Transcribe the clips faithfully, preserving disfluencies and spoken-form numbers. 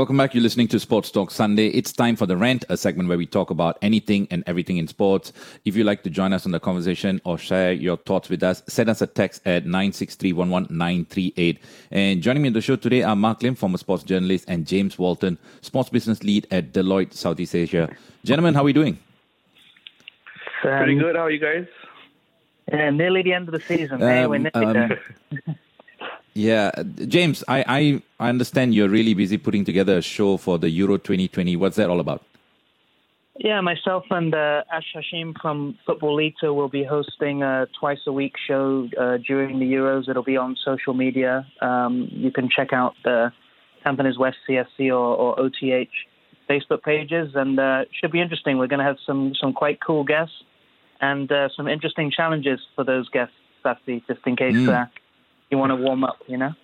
Welcome back. You're listening to Sports Talk Sunday. It's time for The Rant, a segment where we talk about anything and everything in sports. If you'd like to join us on the conversation or share your thoughts with us, send us a text at nine six three one one nine three eight. And joining me on the show today are Mark Lim, former sports journalist, and James Walton, sports business lead at Deloitte Southeast Asia. Gentlemen, how are we doing? Um, Pretty good. How are you guys? Uh, nearly the end of the season. Um, eh? We're nearly um, there. Yeah, James, I, I, I understand you're really busy putting together a show for the Euro twenty twenty. What's that all about? Yeah, myself and uh, Ash Hashim from Football Lita will be hosting a twice-a-week show uh, during the Euros. It'll be on social media. Um, you can check out the Tampines West C S C or, or O T H Facebook pages, and it uh, should be interesting. We're going to have some, some quite cool guests and uh, some interesting challenges for those guests, Safsa, just in case... Mm. Uh, You want to warm up, you know?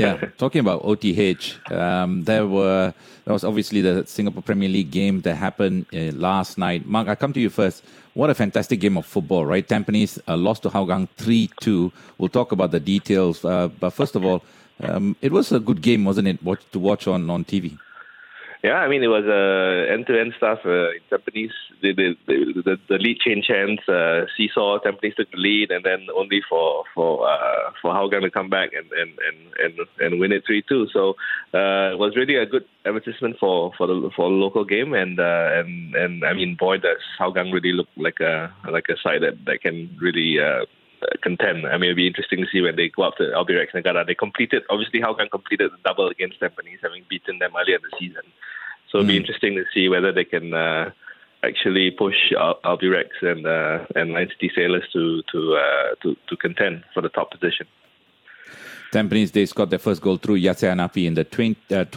Yeah, talking about O T H, um, there were there was obviously the Singapore Premier League game that happened uh, last night. Mark, I come to you first. What a fantastic game of football, right? Tampines uh, lost to Hougang three two. We'll talk about the details, uh, but first of all, um, it was a good game, wasn't it? What to watch on, on T V? Yeah, I mean, it was uh, end-to-end stuff uh, in Tampines. The, the, the, the lead changed hands, uh, seesaw, Tampines took the lead, and then only for for uh, for Hougang to come back and and, and, and, and win it three two. So uh, it was really a good advertisement for for the for the local game, and uh, and and I mean, boy, does Hougang really look like a like a side that that can really. Uh, contend. I mean, it'll be interesting to see when they go up to Albirex Niigata. They completed, obviously, Hougang completed the double against Tampines, having beaten them earlier in the season. So it'll mm. be interesting to see whether they can uh, actually push Al- Albirex and uh, and Lion City Sailors to to, uh, to to contend for the top position. Tampines, they scored their first goal through Yase Anapi in the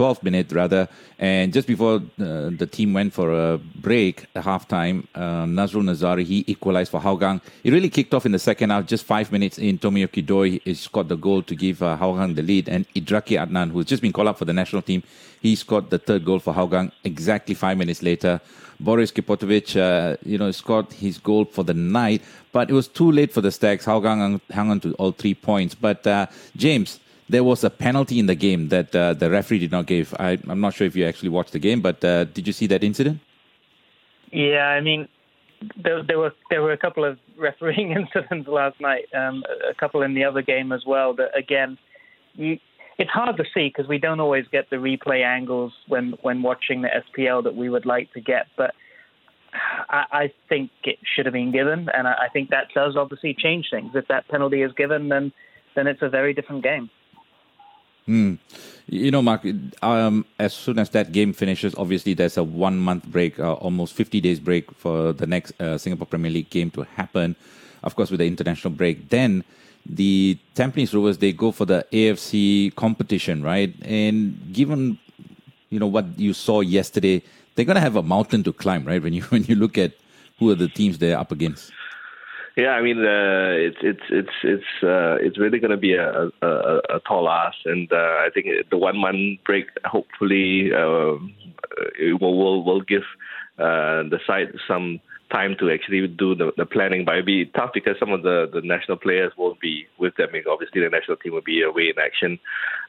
twelfth minute, rather. And just before uh, the team went for a break, at halftime, uh, Nazrul Nazari, he equalized for Hougang. It really kicked off in the second half, just five minutes in, Tomio Kidoi he scored the goal to give uh, Hougang the lead. And Idraki Adnan, who's just been called up for the national team, he scored the third goal for Hougang exactly five minutes later. Boris Kipotovic, uh, you know, scored his goal for the night, but it was too late for the Stags. Hougang hung on to all three points. But uh, James, there was a penalty in the game that uh, the referee did not give. I, I'm not sure if you actually watched the game, but uh, did you see that incident? Yeah, I mean, there, there were there were a couple of refereeing incidents last night, um, a couple in the other game as well. That again, you. It's hard to see because we don't always get the replay angles when, when watching the S P L that we would like to get. But I, I think it should have been given, and I, I think that does obviously change things. If that penalty is given, then then it's a very different game. Hmm. You know, Mark, um, as soon as that game finishes, obviously there's a one-month break, uh, almost fifty days break for the next uh, Singapore Premier League game to happen. Of course, with the international break, then the Tampines Rovers, they go for the A F C competition, right? And given, you know, what you saw yesterday, they're going to have a mountain to climb, right? When you when you look at who are the teams they're up against. Yeah, I mean, uh, it's it's it's it's uh, it's really going to be a, a, a tall ask, and uh, I think the one month break hopefully uh, it will, will will give uh, the side some time to actually do the, the planning, but it'll be tough because some of the, the national players won't be with them. I mean, obviously, the national team will be away in action,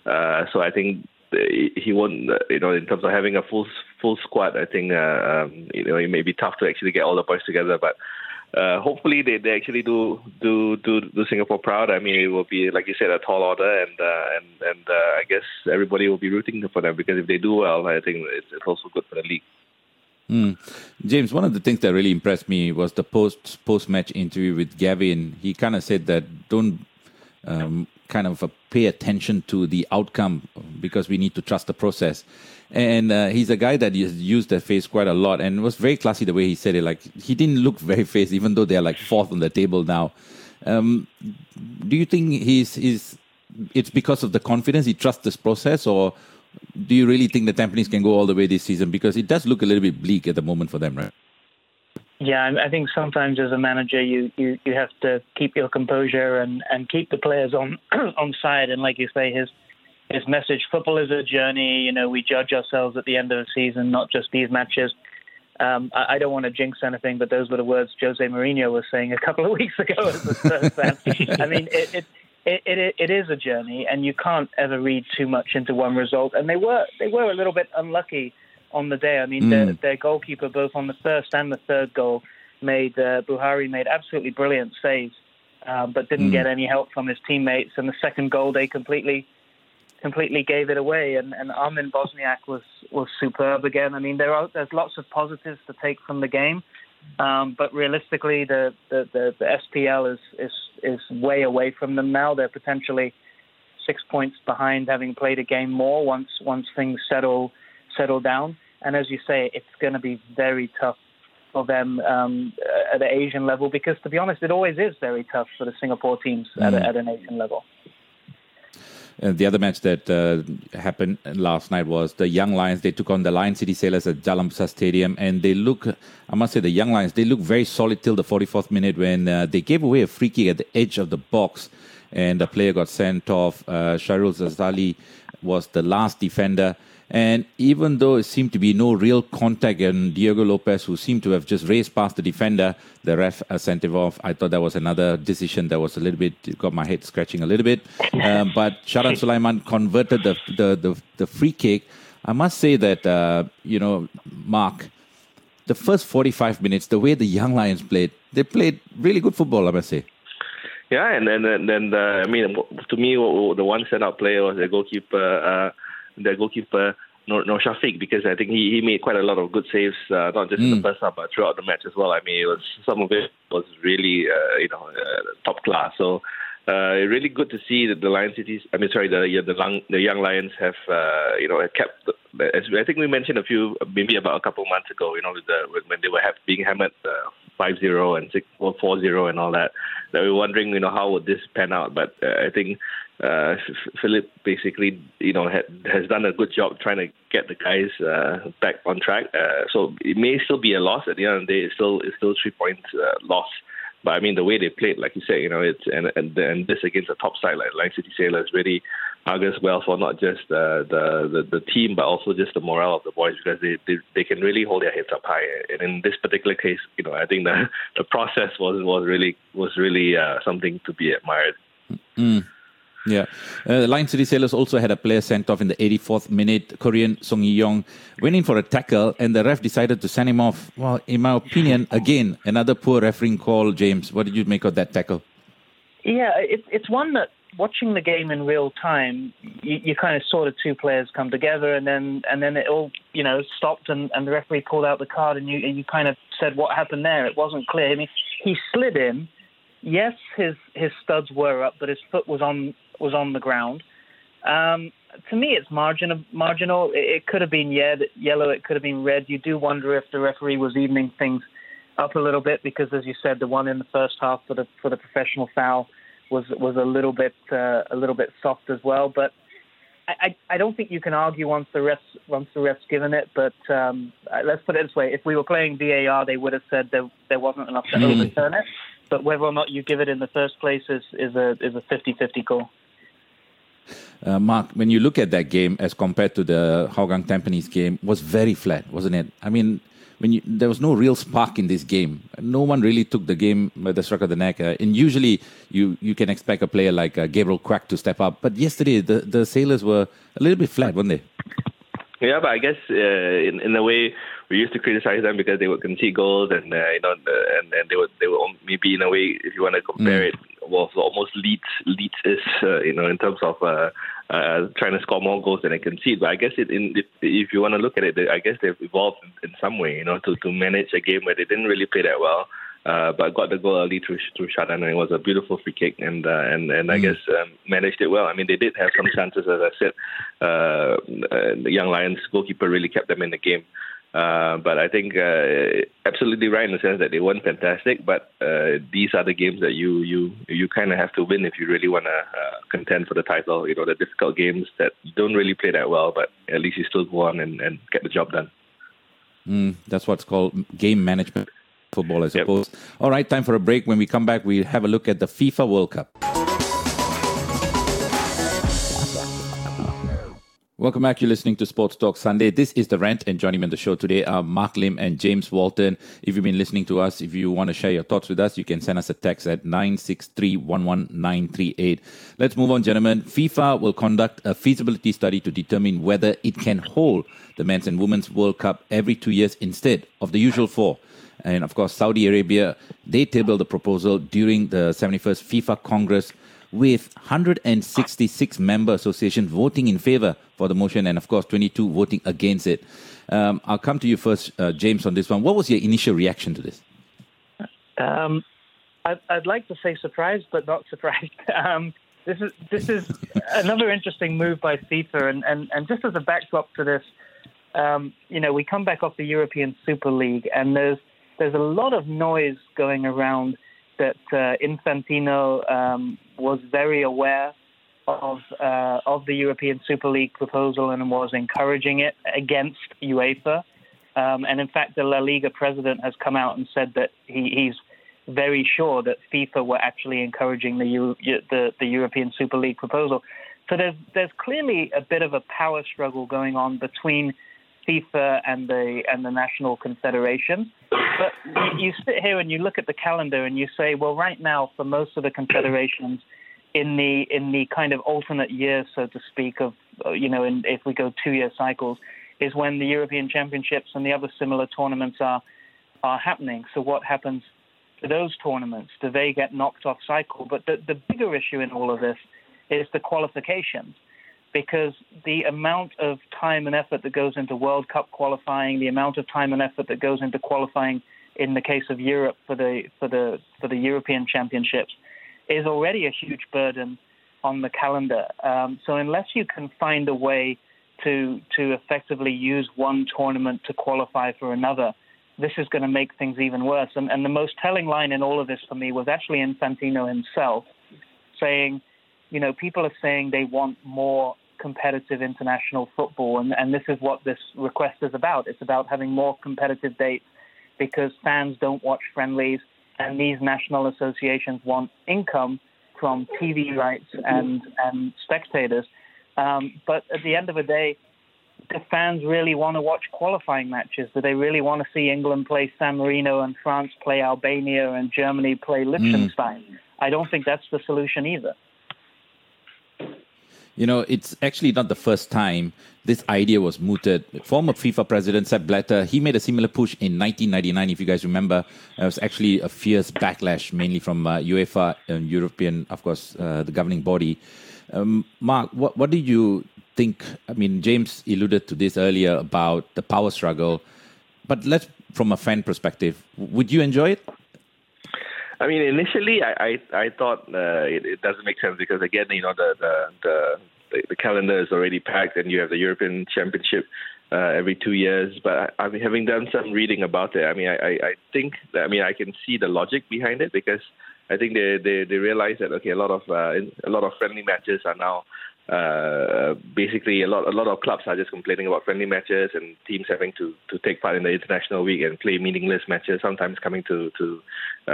uh, so I think he won't. You know, in terms of having a full full squad, I think uh, um, you know it may be tough to actually get all the boys together, but. Uh, hopefully they, they actually do, do do do Singapore proud. I mean, it will be, like you said, a tall order, and uh, and and uh, I guess everybody will be rooting for them because if they do well, I think it's, it's also good for the league. Mm. James, one of the things that really impressed me was the post post match interview with Gavin. He kind of said that don't um, kind of uh, pay attention to the outcome because we need to trust the process. And uh, he's a guy that used that face quite a lot, and it was very classy the way he said it. Like, he didn't look very face, even though they're like fourth on the table now. Um, do you think he's, he's it's because of the confidence, he trusts this process, or do you really think the Tampines can go all the way this season? Because it does look a little bit bleak at the moment for them, right? Yeah, I think sometimes as a manager, you, you, you have to keep your composure and, and keep the players on on side. And like you say, his His message, football is a journey. You know, we judge ourselves at the end of the season, not just these matches. Um, I, I don't want to jinx anything, but those were the words Jose Mourinho was saying a couple of weeks ago. As a I mean, it, it, it, it it is a journey, and you can't ever read too much into one result. And they were they were a little bit unlucky on the day. I mean, mm. their, their goalkeeper, both on the first and the third goal, made uh, Buhari made absolutely brilliant saves, um, but didn't mm. get any help from his teammates. And the second goal, they completely completely gave it away. And, and Armin Bosniak was, was superb again. I mean, there are there's lots of positives to take from the game. Um, but realistically, the, the, the, the S P L is, is is way away from them now. They're potentially six points behind, having played a game more once once things settle settle down. And as you say, it's going to be very tough for them um, at the Asian level, because, to be honest, it always is very tough for the Singapore teams mm. at, a, at an Asian level. Uh, the other match that uh, happened last night was the Young Lions. They took on the Lion City Sailors at Jalan Besar Stadium, and they look, I must say, the Young Lions, they look very solid till the forty-fourth minute when uh, they gave away a free kick at the edge of the box, and the player got sent off. Uh, Sharul Zazali was the last defender, and even though it seemed to be no real contact, and Diego Lopez, who seemed to have just raced past the defender, the ref sent him off. I thought that was another decision that was a little bit, got my head scratching a little bit. Um, but Sharan Sulaiman converted the, the, the, the free kick. I must say that, uh, you know, Mark, the first forty-five minutes, the way the Young Lions played, they played really good football, I must say. Yeah, and then, and, and, uh, I mean, to me, the one set-out player was the goalkeeper, uh, their goalkeeper, Noor Shafiq, because I think he, he made quite a lot of good saves, uh, not just mm. in the first half, but throughout the match as well. I mean, it was, some of it was really, uh, you know, uh, top class. So, uh, really good to see that the Lion Cities, I mean, sorry, the the, long, the Young Lions have, uh, you know, kept, as I think we mentioned a few, maybe about a couple of months ago, you know, with the, when they were being hammered uh, five-oh and six four zero and all that, that we were wondering, you know, how would this pan out? But uh, I think uh, Philip basically, you know, had, has done a good job trying to get the guys uh, back on track. Uh, so it may still be a loss at the end of the day. It's still it's still three points uh, loss. But I mean, the way they played, like you said, you know, it's and and, and this against a top side like Lion City Sailors really argues well for not just uh, the, the the team, but also just the morale of the boys, because they, they they can really hold their heads up high. And in this particular case, you know, I think the the process was was really was really uh, something to be admired. Mm. Yeah, uh, Lion City Sailors also had a player sent off in the eighty-fourth minute. Korean Song Yi-yong went in for a tackle, and the ref decided to send him off. Well, in my opinion, again, another poor refereeing call. James, what did you make of that tackle? Yeah, it, it's one that watching the game in real time, you, you kind of saw the two players come together, and then and then it all you know stopped, and, and the referee called out the card, and you and you kind of said what happened there. It wasn't clear. I mean, he slid in. Yes, his his studs were up, but his foot was on. was on the ground. Um, to me, it's margin, marginal. It, it could have been yellow. It could have been red. You do wonder if the referee was evening things up a little bit, because, as you said, the one in the first half for the for the professional foul was was a little bit uh, a little bit soft as well. But I, I, I don't think you can argue once the refs once the refs given it. But um, let's put it this way: if we were playing V A R, they would have said there there wasn't enough to overturn it. But whether or not you give it in the first place is is a is a fifty-fifty call. Uh, Mark, when you look at that game as compared to the Hougang Tampines game, was very flat, wasn't it? I mean, when you, there was no real spark in this game. No one really took the game by the stroke of the neck. Uh, and usually you, you can expect a player like uh, Gabriel Quack to step up. But yesterday, the, the Sailors were a little bit flat, weren't they? Yeah, but I guess uh, in in a way we used to criticize them because they would concede goals, and uh, you know, uh, and and they would they would maybe in a way, if you want to compare mm. it, was well, almost Leeds Leeds is uh, you know in terms of uh, uh, trying to score more goals than they concede. But I guess it, in, if if you want to look at it, they, I guess they've evolved in, in some way, you know, to, to manage a game where they didn't really play that well, uh, but got the goal early through through Shadan, and it was a beautiful free kick, and uh, and and mm. I guess um, managed it well. I mean, they did have some chances, as I said. Uh, uh, the Young Lions goalkeeper really kept them in the game. Uh, but I think uh, absolutely right in the sense that they weren't fantastic. But uh, these are the games that you you, you kind of have to win if you really want to uh, contend for the title. You know, the difficult games that don't really play that well, but at least you still go on and, and get the job done. Mm, that's what's called game management football, I suppose. Yep. All right, time for a break. When we come back, we'll have a look at the FIFA World Cup. Welcome back. You're listening to Sports Talk Sunday. This is The Rant, and joining me on the show today are Mark Lim and James Walton. If you've been listening to us, if you want to share your thoughts with us, you can send us a text at nine six three one one nine three eight. Let's move on, gentlemen. FIFA will conduct a feasibility study to determine whether it can hold the Men's and Women's World Cup every two years instead of the usual four. And of course, Saudi Arabia, they tabled the proposal during the seventy-first FIFA Congress with one hundred sixty-six member associations voting in favour for the motion and, of course, twenty-two voting against it. Um, I'll come to you first, uh, James, on this one. What was your initial reaction to this? Um, I'd, I'd like to say surprised, but not surprised. Um, this is this is another interesting move by FIFA, and, and, and just as a backdrop to this, um, you know, we come back off the European Super League, and there's there's a lot of noise going around that uh, Infantino um, was very aware of uh, of the European Super League proposal and was encouraging it against UEFA. Um, and in fact, the La Liga president has come out and said that he, he's very sure that FIFA were actually encouraging the, Euro, the the European Super League proposal. So there's there's clearly a bit of a power struggle going on between FIFA and the and the National Confederation. But you, you sit here and you look at the calendar and you say, well, right now, for most of the confederations in the in the kind of alternate year, so to speak, of, you know, in, if we go two-year cycles, is when the European Championships and the other similar tournaments are are happening. So what happens to those tournaments? Do they get knocked off cycle? But the, the bigger issue in all of this is the qualifications, because the amount of time and effort that goes into World Cup qualifying, the amount of time and effort that goes into qualifying in the case of Europe for the for the for the European Championships is already a huge burden on the calendar. Um, so unless you can find a way to to effectively use one tournament to qualify for another, this is going to make things even worse. And, and the most telling line in all of this for me was actually Infantino himself saying, you know, people are saying they want more competitive international football, and, and this is what this request is about. It's about having more competitive dates because fans don't watch friendlies, and these national associations want income from T V rights and, and spectators. Um, but at the end of the day, do fans really want to watch qualifying matches? Do they really want to see England play San Marino and France play Albania and Germany play Liechtenstein? Mm. I don't think that's the solution either. You know, it's actually not the first time this idea was mooted. Former FIFA president Sepp Blatter, he made a similar push in nineteen ninety-nine, if you guys remember. It was actually a fierce backlash, mainly from uh, UEFA and European, of course, uh, the governing body. Um, Mark, what, what do you think? I mean, James alluded to this earlier about the power struggle, but let's, from a fan perspective, would you enjoy it? I mean, initially, I I, I thought uh, it, it doesn't make sense because, again, you know, the the, the the calendar is already packed, and you have the European Championship uh, every two years. But I, I mean, having done some reading about it, I mean, I, I, I think that, I mean, I can see the logic behind it because I think they they, they realize that okay, a lot of uh, a lot of friendly matches are now uh, basically a lot a lot of clubs are just complaining about friendly matches and teams having to, to take part in the international week and play meaningless matches, sometimes coming to to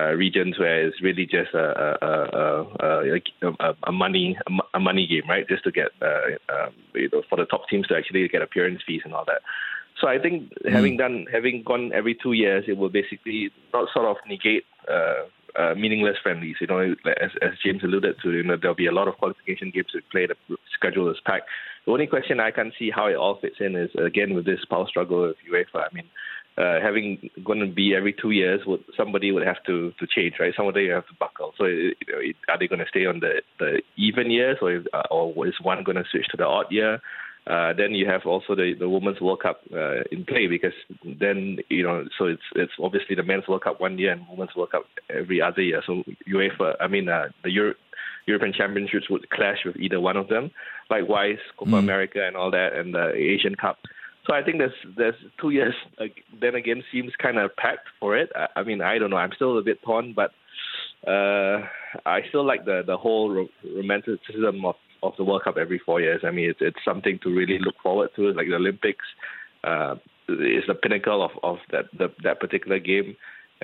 Uh, regions where it's really just a a, a, a, a money a, a money game, right? Just to get uh, um, you know, for the top teams to actually get appearance fees and all that. So I think mm-hmm. having done having gone every two years, it will basically not sort of negate uh, uh, meaningless friendlies. You know, as, as James alluded to, you know, there'll be a lot of qualification games to play. The schedule is packed. The only question I can see how it all fits in is again with this power struggle with UEFA. I mean. Uh, having going to be every two years, would, somebody would have to, to change, right? Somebody would have to buckle. So it, it, are they going to stay on the, the even years or is, uh, or is one going to switch to the odd year? Uh, then you have also the, the Women's World Cup uh, in play because then, you know, so it's it's obviously the Men's World Cup one year and Women's World Cup every other year. So UEFA, I mean, uh, the Euro, European Championships would clash with either one of them. Likewise, Copa mm. America and all that and the Asian Cup. So I think there's there's two years. Uh, then again, seems kind of packed for it. I, I mean, I don't know. I'm still a bit torn, but uh, I still like the the whole ro- romanticism of, of the World Cup every four years. I mean, it's it's something to really look forward to. Like the Olympics uh, is the pinnacle of of that the, that particular game,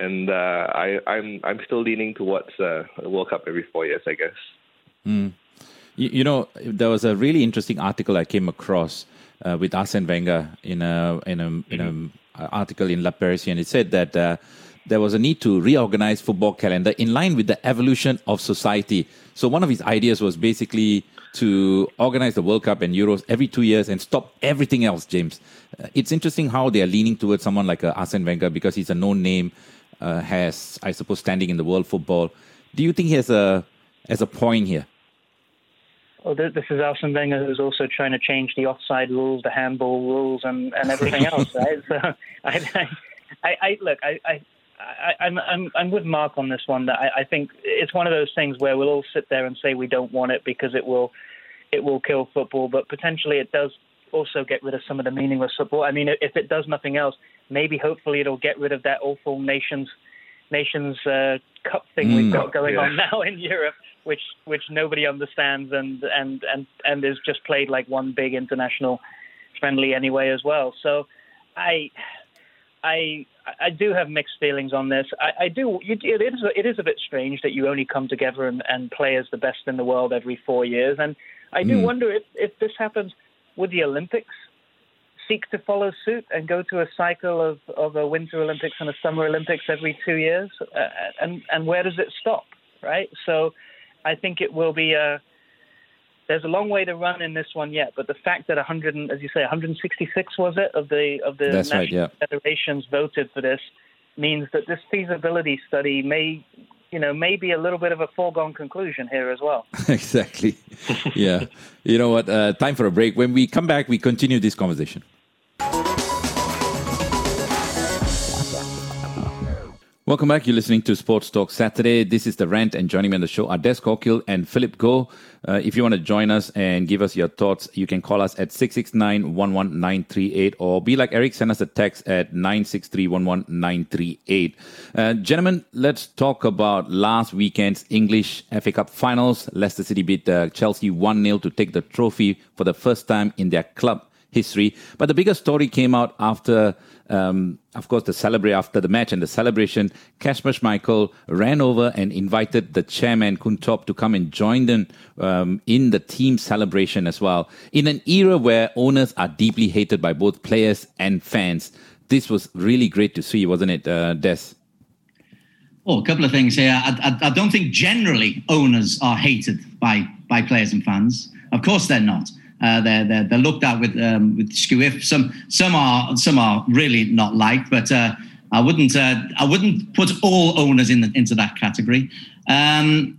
and uh, I I'm I'm still leaning towards uh, the World Cup every four years, I guess. Mm. You, you know, there was a really interesting article I came across uh, with Arsene Wenger in a in a mm-hmm. in an article in La Parisienne. It said that uh, there was a need to reorganize football calendar in line with the evolution of society. So one of his ideas was basically to organize the World Cup and Euros every two years and stop everything else, James. Uh, it's interesting how they are leaning towards someone like uh, Arsene Wenger, because he's a known name, uh, has, I suppose, standing in the world football. Do you think he has a, has a point here? Well, th- this is Arsene Wenger, who's also trying to change the offside rules, the handball rules, and, and everything else, right? So, I, I, I look, I... I I, I'm, I'm, I'm with Mark on this one. That I, I think it's one of those things where we'll all sit there and say we don't want it because it will, it will kill football. But potentially, it does also get rid of some of the meaningless football. I mean, if it does nothing else, maybe hopefully it'll get rid of that awful nations, nations uh, cup thing mm, we've got going yeah. on now in Europe, which which nobody understands and and and and is just played like one big international friendly anyway as well. So, I, I. I do have mixed feelings on this. I, I do. You, it, is a, it is a bit strange that you only come together and, and play as the best in the world every four years. And I do mm. wonder if, if this happens, would the Olympics seek to follow suit and go to a cycle of, of a Winter Olympics and a Summer Olympics every two years? Uh, and, and where does it stop, right? So I think it will be a... There's a long way to run in this one yet, but the fact that one hundred, as you say, one hundred sixty-six was it of the of the That's national right, yeah. federations voted for this means that this feasibility study may, you know, may be a little bit of a foregone conclusion here as well. Exactly. Yeah. You know what? Uh, time for a break. When we come back, we continue this conversation. Welcome back. You're listening to Sports Talk Saturday. This is The Rant, and joining me on the show are Des Corkill and Philip Goh. Uh, if you want to join us and give us your thoughts, you can call us at six six nine, one one nine three eight, or be like Eric, send us a text at nine six three, one one nine three eight. Uh, gentlemen, let's talk about last weekend's English F A Cup Finals. Leicester City beat uh, Chelsea one nil to take the trophy for the first time in their club history. But the bigger story came out after, um, of course, the celebra- after the match and the celebration. Kasper Schmeichel ran over and invited the chairman, Khun Top, to come and join them um, in the team celebration as well. In an era where owners are deeply hated by both players and fans, this was really great to see, wasn't it, uh, Des? Well, a couple of things here. I, I, I don't think generally owners are hated by, by players and fans. Of course they're not. Uh, they're, they're they're looked at with um, with skew. Some some are some are really not liked, but uh, I wouldn't uh, I wouldn't put all owners in the, into that category. Um,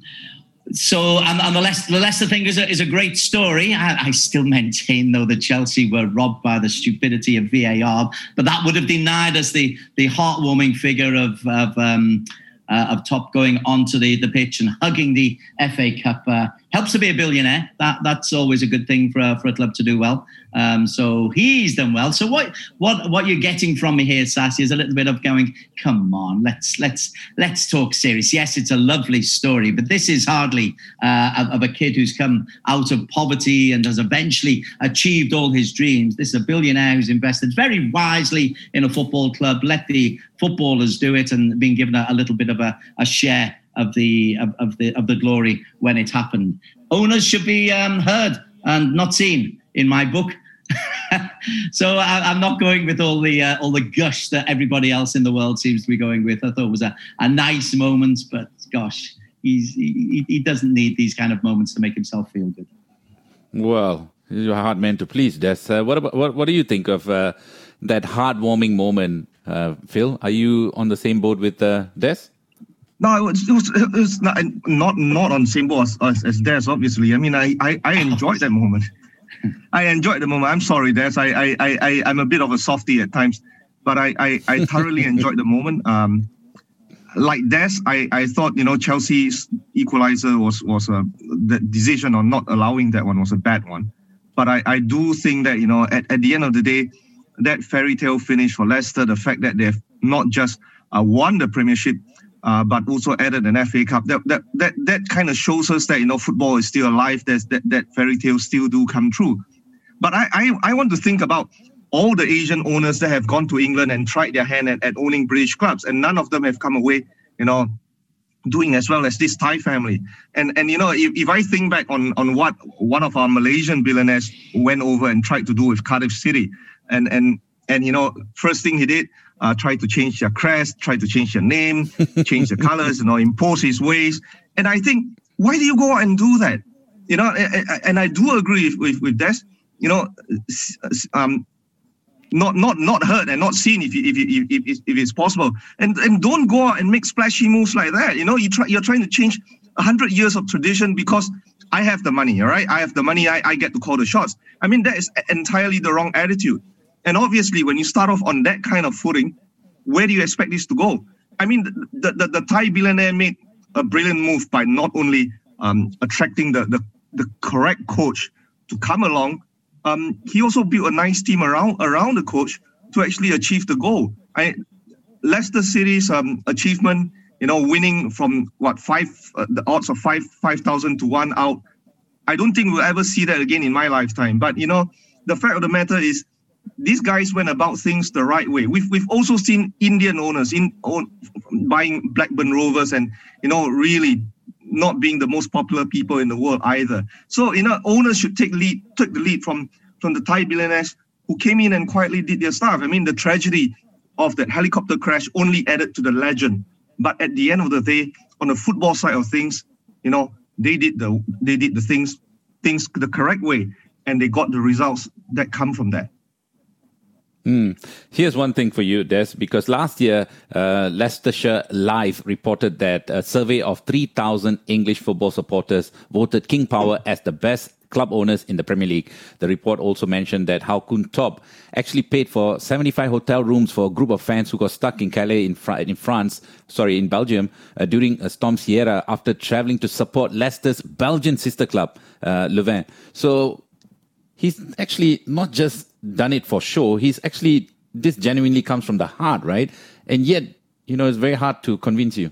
so and, and the Leicester the Leicester thing is a is a great story. I, I still maintain though that Chelsea were robbed by the stupidity of V A R, but that would have denied us the the heartwarming figure of of. Um, Uh, of Top going onto the, the pitch and hugging the F A Cup. Uh, helps to be a billionaire. That That's always a good thing for a, for a club to do well. Um, so he's done well. So what what what you're getting from me here, Sassy, is a little bit of going, come on, let's let's let's talk serious. Yes, it's a lovely story, but this is hardly uh, of, of a kid who's come out of poverty and has eventually achieved all his dreams. This is a billionaire who's invested very wisely in a football club. Let the footballers do it, and being given a, a little bit of a, a share of the of, of the of the glory when it happened. Owners should be um, heard and not seen, in my book. So I, I'm not going with all the uh, all the gush that everybody else in the world seems to be going with. I thought it was a, a nice moment, but gosh, he's, he he doesn't need these kind of moments to make himself feel good. Well, you're a hard man to please, Des. Uh, what about what what do you think of uh, that heartwarming moment? Uh, Phil, are you on the same board with uh, Des? No, it was, it was, it was not, not not on the same board as, as, as Des, obviously. I mean, I, I, I enjoyed that moment. I enjoyed the moment. I'm sorry, Des. I, I, I, I'm a bit of a softie at times, but I, I, I thoroughly enjoyed the moment. Um, like Des, I, I thought, you know, Chelsea's equaliser was, was a, the decision on not allowing that one was a bad one. But I, I do think that, you know, at, at the end of the day, that fairy tale finish for Leicester, the fact that they've not just uh, won the Premiership, uh, but also added an F A Cup, that that that, that kind of shows us that, you know, football is still alive. There's that, that fairy tales still do come true. But I, I I want to think about all the Asian owners that have gone to England and tried their hand at, at owning British clubs, and none of them have come away, you know, doing as well as this Thai family. And, and you know, if, if I think back on, on what one of our Malaysian billionaires went over and tried to do with Cardiff City, and, and, and you know, first thing he did, uh, tried to change their crest, tried to change their name, change the colors, you know, impose his ways. And I think, why do you go out and do that? You know, and I do agree with, with Des, you know, um, Not, not, not heard and not seen if, you, if, you, if, if it's possible, and and don't go out and make splashy moves like that. You know, you try, you're trying to change a hundred years of tradition because I have the money, all right? I have the money. I, I get to call the shots. I mean, that is entirely the wrong attitude. And obviously, when you start off on that kind of footing, where do you expect this to go? I mean, the the, the Thai billionaire made a brilliant move by not only um, attracting the, the the correct coach to come along. Um, he also built a nice team around around the coach to actually achieve the goal. I, Leicester City's um, achievement, you know, winning from what five uh, the odds of five five thousand to one out. I don't think we'll ever see that again in my lifetime. But you know, the fact of the matter is, these guys went about things the right way. We've we've also seen Indian owners in own, buying Blackburn Rovers, and you know, really not being the most popular people in the world either. So, you know, owners should take lead, took the lead from, from the Thai billionaires who came in and quietly did their stuff. I mean, the tragedy of that helicopter crash only added to the legend. But at the end of the day, on the football side of things, you know, they did the they did the things things the correct way, and they got the results that come from that. Mm. Here's one thing for you, Des, because last year, uh, Leicestershire Live reported that a survey of three thousand English football supporters voted King Power as the best club owners in the Premier League. The report also mentioned that how Khun Top actually paid for seventy-five hotel rooms for a group of fans who got stuck in Calais in, Fra- in France, sorry, in Belgium, uh, during a Storm Sierra after travelling to support Leicester's Belgian sister club, uh, Leuven. So he's actually not just done it for show. He's actually, this genuinely comes from the heart, right? And yet, you know, it's very hard to convince you.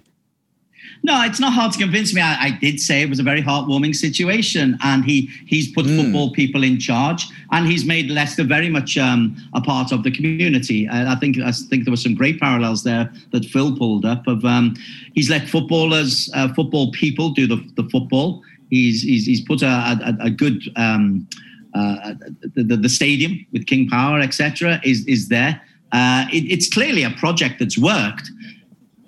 No, it's not hard to convince me. I, I did say it was a very heartwarming situation, and he he's put mm. football people in charge, and he's made Leicester very much um, a part of the community. I, I think I think there were some great parallels there that Phil pulled up. Of um, he's let footballers, uh, football people, do the the football. He's he's he's put a a, a good. Um, Uh, the, the stadium with King Power, et cetera, is is there. Uh, it, it's clearly a project that's worked.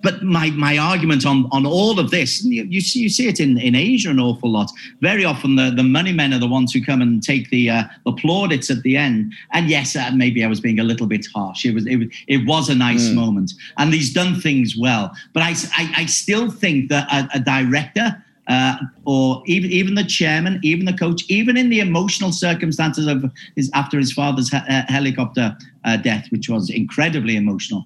But my my argument on, on all of this, you, you see you see it in, in Asia an awful lot. Very often the, the money men are the ones who come and take the uh, the plaudits at the end. And yes, uh, maybe I was being a little bit harsh. It was it was, it was a nice mm. moment, and he's done things well. But I I, I still think that a, a director. Uh, or even even the chairman, even the coach, even in the emotional circumstances of his after his father's he- uh, helicopter uh, death, which was incredibly emotional,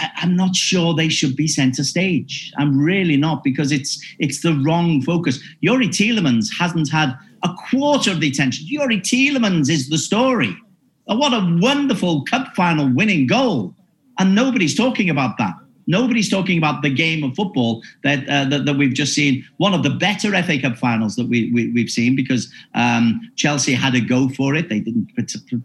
I, I'm not sure they should be centre stage. I'm really not, because it's it's the wrong focus. Yuri Tielemans hasn't had a quarter of the attention. Yuri Tielemans is the story. Oh, what a wonderful cup final winning goal, and nobody's talking about that. Nobody's talking about the game of football that, uh, that that we've just seen. One of the better F A Cup finals that we, we, we've seen, because um, Chelsea had a go for it. They didn't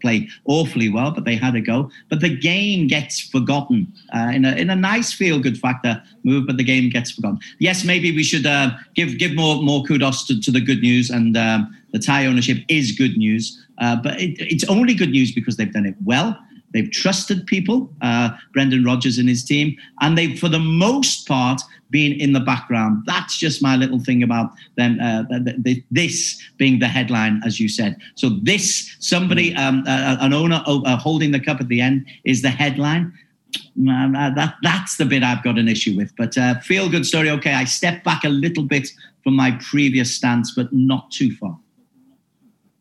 play awfully well, but they had a go. But the game gets forgotten uh, in, a, in a nice feel-good factor move, but the game gets forgotten. Yes, maybe we should uh, give give more, more kudos to, to the good news, and um, the Thai ownership is good news. Uh, but it, it's only good news because they've done it well. They've trusted people, uh, Brendan Rodgers and his team, and they've, for the most part, been in the background. That's just my little thing about them. Uh, th- th- this being the headline, as you said. So this, somebody, um, uh, an owner uh, holding the cup at the end is the headline. Uh, that that's the bit I've got an issue with. But uh, feel good story. Okay, I step back a little bit from my previous stance, but not too far.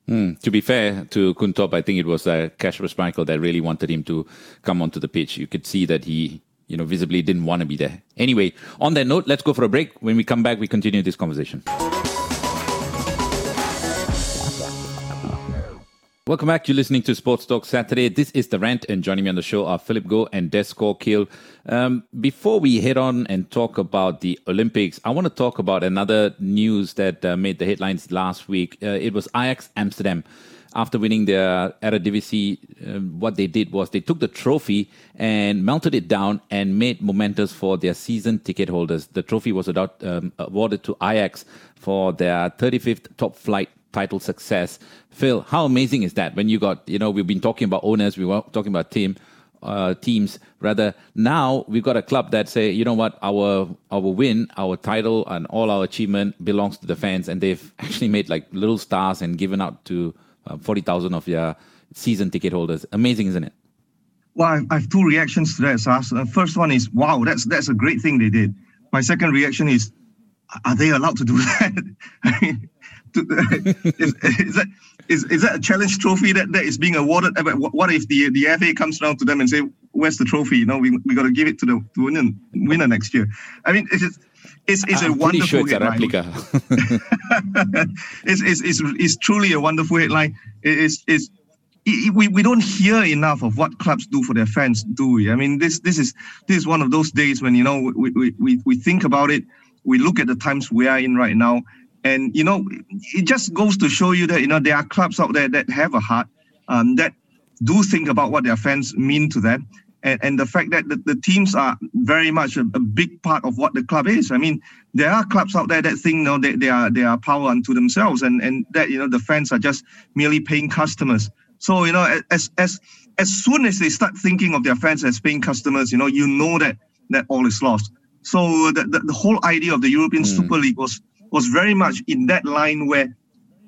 Mm. To be fair to Khun Top, I think it was uh, Kasper Schmeichel that really wanted him to come onto the pitch. You could see that he, you know, visibly didn't want to be there. Anyway, on that note, let's go for a break. When we come back, we continue this conversation. Welcome back. You're listening to Sports Talk Saturday. This is The Rant, and joining me on the show are Philip Goh and Des Corkill. Um, before we head on and talk about the Olympics, I want to talk about another news that uh, made the headlines last week. Uh, it was Ajax Amsterdam. After winning the Eredivisie, uh, what they did was they took the trophy and melted it down and made mementos for their season ticket holders. The trophy was adot- um, awarded to Ajax for their thirty-fifth top flight title success. Phil, how amazing is that? When you got, you know, we've been talking about owners, we were talking about team, uh, teams rather. Now we've got a club that say, you know what, our our win, our title, and all our achievement belongs to the fans, and they've actually made like little stars and given out to Uh, forty thousand of your season ticket holders. Amazing, isn't it? Well, I have two reactions to that, Safsa. So the first one is, wow, that's that's a great thing they did. My second reaction is, are they allowed to do that? I mean, to, is, is, that, is, is that a challenge trophy that, that is being awarded? What if the the F A comes down to them and say, where's the trophy? You know, we we got to give it to the to winner, winner next year. I mean, it's just, It's it's I'm a wonderful sure it's headline. A replica. it's, it's it's it's truly a wonderful headline. It's it's it, we we don't hear enough of what clubs do for their fans, do we? I mean, this this is this is one of those days when, you know, we we we, we think about it. We look at the times we are in right now, and, you know, it just goes to show you that, you know, there are clubs out there that have a heart, um, that do think about what their fans mean to them. And, and the fact that the, the teams are very much a, a big part of what the club is. I mean, there are clubs out there that think, you know, they, they are they are power unto themselves, and, and that, you know, the fans are just merely paying customers. So, you know, as as as soon as they start thinking of their fans as paying customers, you know, you know that that all is lost. So the the, the whole idea of the European mm. Super League was was very much in that line where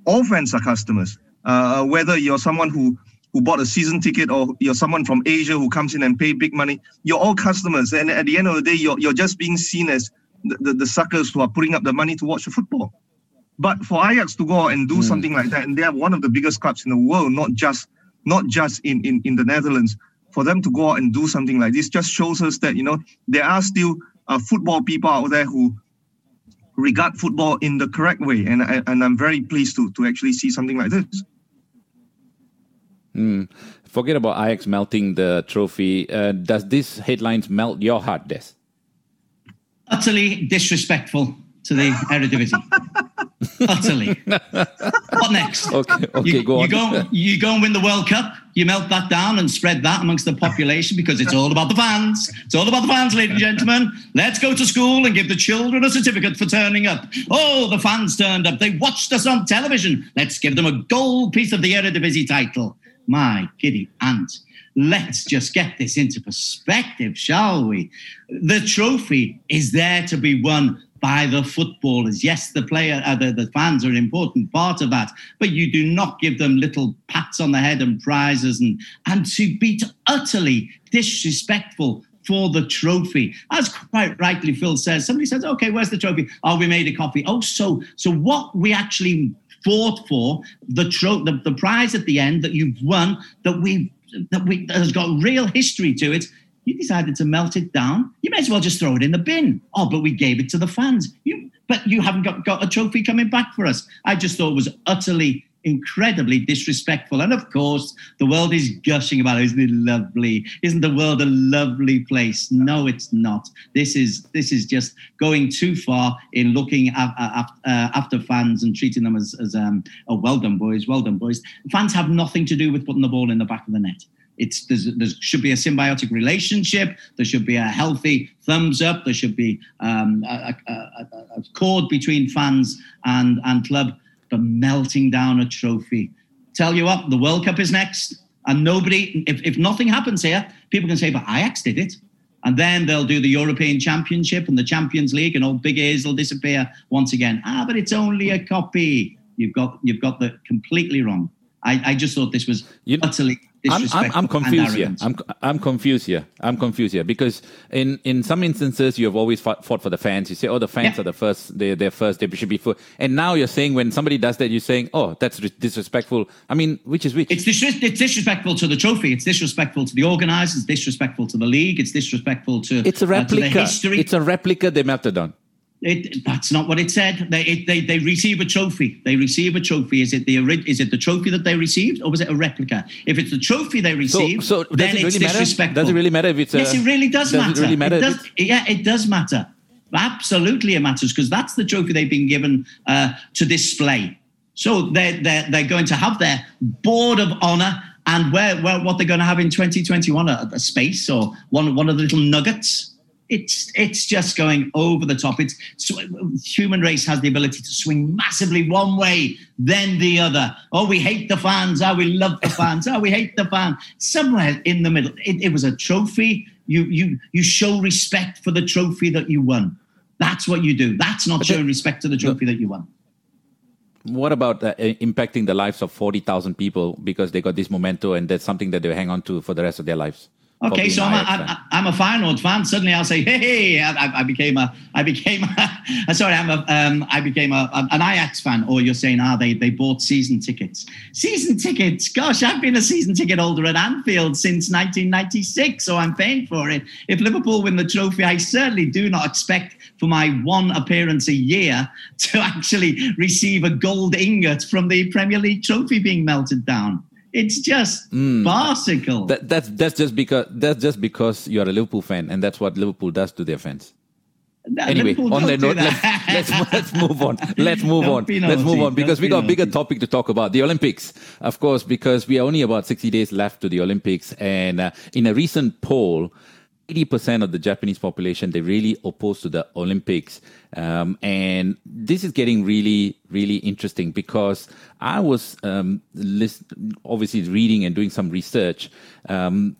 all fans are customers, uh, whether you're someone who. who bought a season ticket, or you're someone from Asia who comes in and pay big money, you're all customers. And at the end of the day, you're you're just being seen as the, the, the suckers who are putting up the money to watch the football. But for Ajax to go out and do mm. something like that, and they are one of the biggest clubs in the world, not just not just in, in, in the Netherlands, for them to go out and do something like this just shows us that, you know, there are still uh, football people out there who regard football in the correct way. And, and I'm very pleased to to actually see something like this. Mm. Forget about Ajax melting the trophy. Uh, does this headlines melt your heart, Des? Utterly disrespectful to the Eredivisie. Utterly. What next? Okay, okay you, go on. You go, you go and win the World Cup, you melt that down and spread that amongst the population, because it's all about the fans. It's all about the fans, ladies and gentlemen. Let's go to school and give the children a certificate for turning up. Oh, the fans turned up. They watched us on television. Let's give them a gold piece of the Eredivisie title. My giddy aunt. Let's just get this into perspective, shall we? The trophy is there to be won by the footballers. Yes, the player, uh, the, the fans are an important part of that, but you do not give them little pats on the head and prizes, and, and to be utterly disrespectful for the trophy. As quite rightly Phil says, somebody says, okay, where's the trophy? Oh, we made a copy. Oh, so so what we actually fought for, the, tro- the the prize at the end that you've won, that we that we that has got real history to it, you decided to melt it down. You may as well just throw it in the bin. Oh, but we gave it to the fans. You, but you haven't got, got a trophy coming back for us. I just thought it was utterly, incredibly disrespectful. And of course, the world is gushing about it. Isn't it lovely? Isn't the world a lovely place? No, it's not. This is this is just going too far in looking at, at, uh, after fans and treating them as, as um, oh, well done, boys, well done, boys. Fans have nothing to do with putting the ball in the back of the net. It's there's, there should be a symbiotic relationship. There should be a healthy thumbs up. There should be um, a, a, a chord between fans and, and club. But melting down a trophy. Tell you what, the World Cup is next, and nobody. If, if nothing happens here, people can say, "But Ajax did it." And then they'll do the European Championship and the Champions League, and all big A's will disappear once again. Ah, but it's only a copy. You've got you've got that completely wrong. I, I just thought this was you know, utterly. I'm, I'm, I'm confused here. I'm I'm confused here. I'm confused here because in, in some instances you have always fought, fought for the fans. You say, oh, the fans yeah. are the first. They they're first. They should be first. And now you're saying when somebody does that, you're saying, oh, that's disrespectful. I mean, which is which? It's, dis- it's disrespectful to the trophy. It's disrespectful to the organisers. It's disrespectful to the league. It's disrespectful to. It's a replica. Uh, to the history. It's a replica. They melted down. It, that's not what it said. They, it, they they receive a trophy. They receive a trophy. Is it the is it the trophy that they received, or was it a replica? If it's the trophy they received, so, so then it really it's matter? disrespectful. Does it really matter if it's? A, yes, it really does, does matter. It really matter it does, it's... Yeah, it does matter. Absolutely, it matters because that's the trophy they've been given uh, to display. So they they they're going to have their board of honor, and where, where what they're going to have in twenty twenty-one a, a space or one one of the little nuggets. It's it's just going over the top. It's so, human race has the ability to swing massively one way, then the other. Oh, we hate the fans. Oh, we love the fans. Oh, we hate the fans. Somewhere in the middle, it, it was a trophy. You you you show respect for the trophy that you won. That's what you do. That's not showing respect to the trophy that you won. What about uh, impacting the lives of forty thousand people because they got this memento and that's something that they hang on to for the rest of their lives? Okay, so I'm a, I'm, I'm a Feyenoord fan. Suddenly, I'll say, "Hey, hey I, I became a, I became, a, sorry, I'm a, um, I became a, an Ajax fan." Or you're saying, "Ah, they they bought season tickets, season tickets." Gosh, I've been a season ticket holder at Anfield since nineteen ninety-six, so I'm paying for it. If Liverpool win the trophy, I certainly do not expect for my one appearance a year to actually receive a gold ingot from the Premier League trophy being melted down. It's just mm. farcical. That, that's that's just because that's just because you are a Liverpool fan, and that's what Liverpool does to their fans. No, anyway, Liverpool on that note, let's, let's let's move on. Let's move on. Let's move on because we got a bigger topic to talk about: the Olympics, of course, because we are only about sixty days left to the Olympics, and uh, in a recent poll, eighty percent of the Japanese population, they really opposed to the Olympics. Um, and this is getting really, really interesting because I was um, list- obviously reading and doing some research. Um,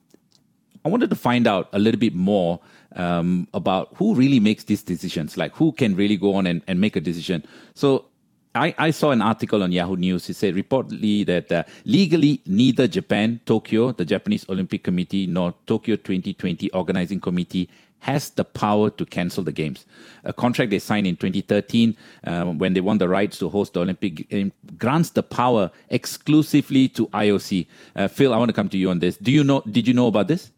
I wanted to find out a little bit more um, about who really makes these decisions, like who can really go on and, and make a decision. So I, I saw an article on Yahoo News. It said reportedly that uh, legally neither Japan, Tokyo, the Japanese Olympic Committee, nor Tokyo twenty twenty Organizing Committee has the power to cancel the Games. A contract they signed in twenty thirteen um, when they won the rights to host the Olympic Games grants the power exclusively to I O C. Uh, Phil, I want to come to you on this. Do you know? Did you know about this?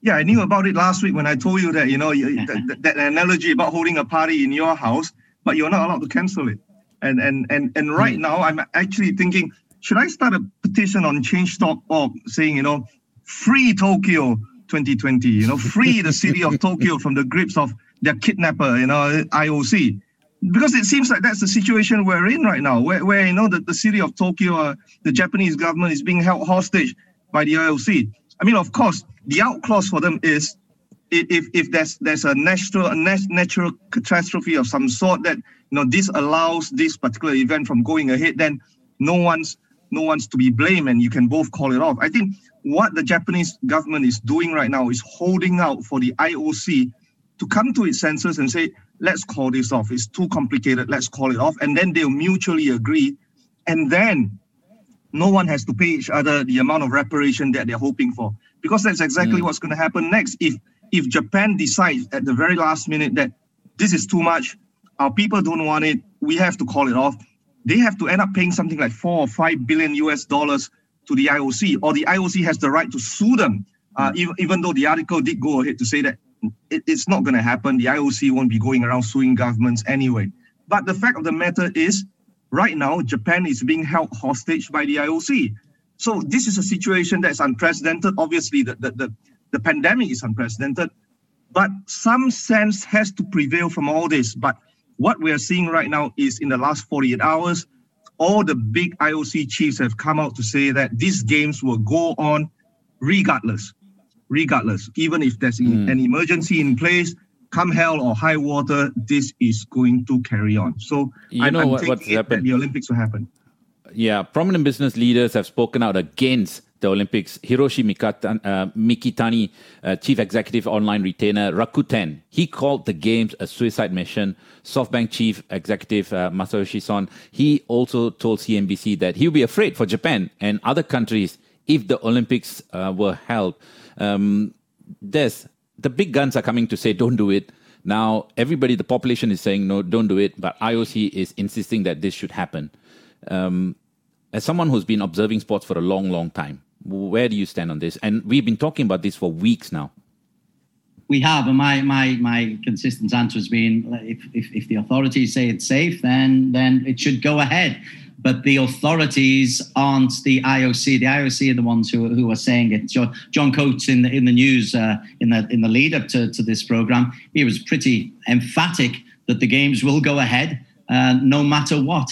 Yeah, I knew about it last week when I told you that, you know, that, that analogy about holding a party in your house, but you're not allowed to cancel it. And and and and right now, I'm actually thinking, should I start a petition on change dot org saying, you know, free Tokyo twenty twenty, you know, free the city of Tokyo from the grips of their kidnapper, you know, I O C? Because it seems like that's the situation we're in right now, where, where you know, the, the city of Tokyo, uh, the Japanese government is being held hostage by the I O C. I mean, of course, the out clause for them is if if there's there's a natural a natural catastrophe of some sort that, you know, this allows this particular event from going ahead, then no one's no one's to be blamed and you can both call it off. I think what the Japanese government is doing right now is holding out for the I O C to come to its senses and say, let's call this off. It's too complicated. Let's call it off. And then they'll mutually agree. And then no one has to pay each other the amount of reparation that they're hoping for, because that's exactly mm. what's going to happen next. If if Japan decides at the very last minute that this is too much, our people don't want it, we have to call it off, they have to end up paying something like four or five billion U S dollars to the I O C, or the I O C has the right to sue them, uh, even, even though the article did go ahead to say that it, it's not going to happen. The I O C won't be going around suing governments anyway. But the fact of the matter is, right now, Japan is being held hostage by the I O C. So this is a situation that's unprecedented. Obviously, the, the, the, the pandemic is unprecedented, but some sense has to prevail from all this. But what we are seeing right now is, in the last forty-eight hours, all the big I O C chiefs have come out to say that these games will go on regardless, regardless. Even if there's mm. an emergency in place, come hell or high water, this is going to carry on. So you I'm, know I'm what, taking what's it happened? that the Olympics will happen. Yeah, prominent business leaders have spoken out against the Olympics. Hiroshi Mikata, uh, Mikitani, uh, chief executive online retainer Rakuten, he called the games a suicide mission. SoftBank chief executive uh, Masayoshi Son, he also told C N B C that he'll be afraid for Japan and other countries if the Olympics uh, were held. Um, Des, the big guns are coming to say don't do it. Now, everybody, the population is saying no, don't do it, but I O C is insisting that this should happen. Um, as someone who's been observing sports for a long, long time, where do you stand on this? And we've been talking about this for weeks now. We have, and my my my consistent answer has been: if, if if the authorities say it's safe, then then it should go ahead. But the authorities aren't the I O C. The I O C are the ones who who are saying it. John, John Coates in the in the news uh, in the in the lead up to, to this programme, he was pretty emphatic that the games will go ahead uh, no matter what.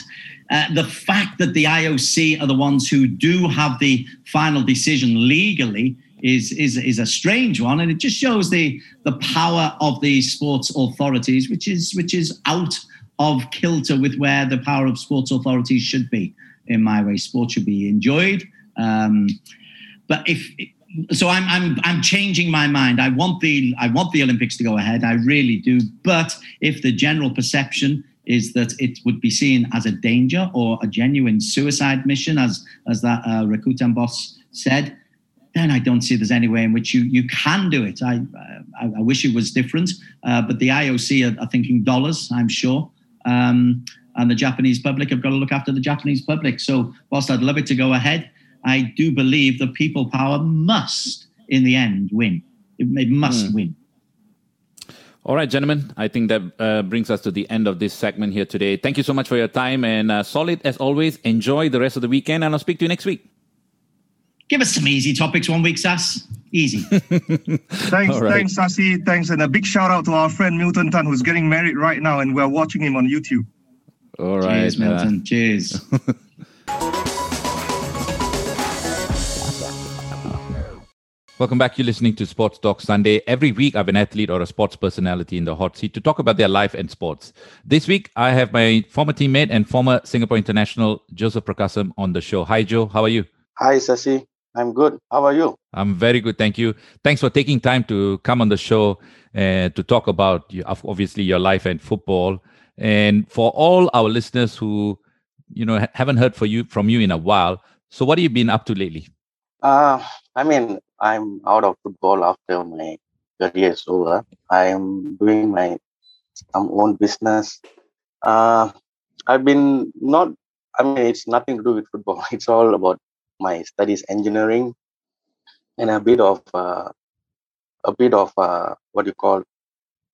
Uh, the fact that the I O C are the ones who do have the final decision legally is is is a strange one, and it just shows the the power of the sports authorities, which is which is out of kilter with where the power of sports authorities should be. In my way, sport should be enjoyed. Um, but if so, I'm I'm I'm changing my mind. I want the I want the Olympics to go ahead. I really do. But if the general perception is that it would be seen as a danger or a genuine suicide mission, as as that uh, Rakuten boss said, then I don't see there's any way in which you, you can do it. I I, I wish it was different, uh, but the I O C are, are thinking dollars, I'm sure, um, and the Japanese public have got to look after the Japanese public. So whilst I'd love it to go ahead, I do believe the people power must, in the end, win. It, it must mm. win. All right, gentlemen, I think that uh, brings us to the end of this segment here today. Thank you so much for your time, and uh, solid as always. Enjoy the rest of the weekend, and I'll speak to you next week. Give us some easy topics one week, Sass. Easy. thanks, right. thanks, Sassi. Thanks, and a big shout out to our friend Milton Tan, who's getting married right now, and we're watching him on YouTube. All right, cheers, Milton. Uh, cheers. Welcome back. You're listening to Sports Talk Sunday. Every week, I have an athlete or a sports personality in the hot seat to talk about their life and sports. This week, I have my former teammate and former Singapore international, Joseph Prakasam, on the show. Hi, Joe. How are you? Hi, Sassi. I'm good. How are you? I'm very good, thank you. Thanks for taking time to come on the show uh, to talk about, obviously, your life and football. And for all our listeners who, you know, haven't heard for you from you in a while, so what have you been up to lately? Uh, I mean, I'm out of football after my career is over. I'm doing my um, own business. Uh, I've been not, I mean, it's nothing to do with football. It's all about my studies, engineering, and a bit of, uh, a bit of uh, what you call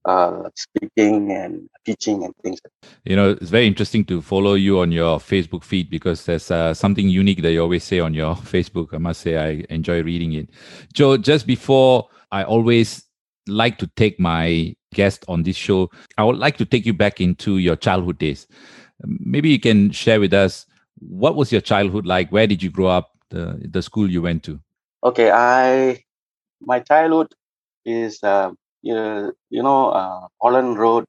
uh, speaking and teaching and things. You know, it's very interesting to follow you on your Facebook feed, because there's uh, something unique that you always say on your Facebook. I must say, I enjoy reading it. Joe, just before, I always like to take my guest on this show, I would like to take you back into your childhood days. Maybe you can share with us, what was your childhood like? Where did you grow up? The, the school you went to? Okay, I my childhood is, uh, you know, you know uh, Holland Road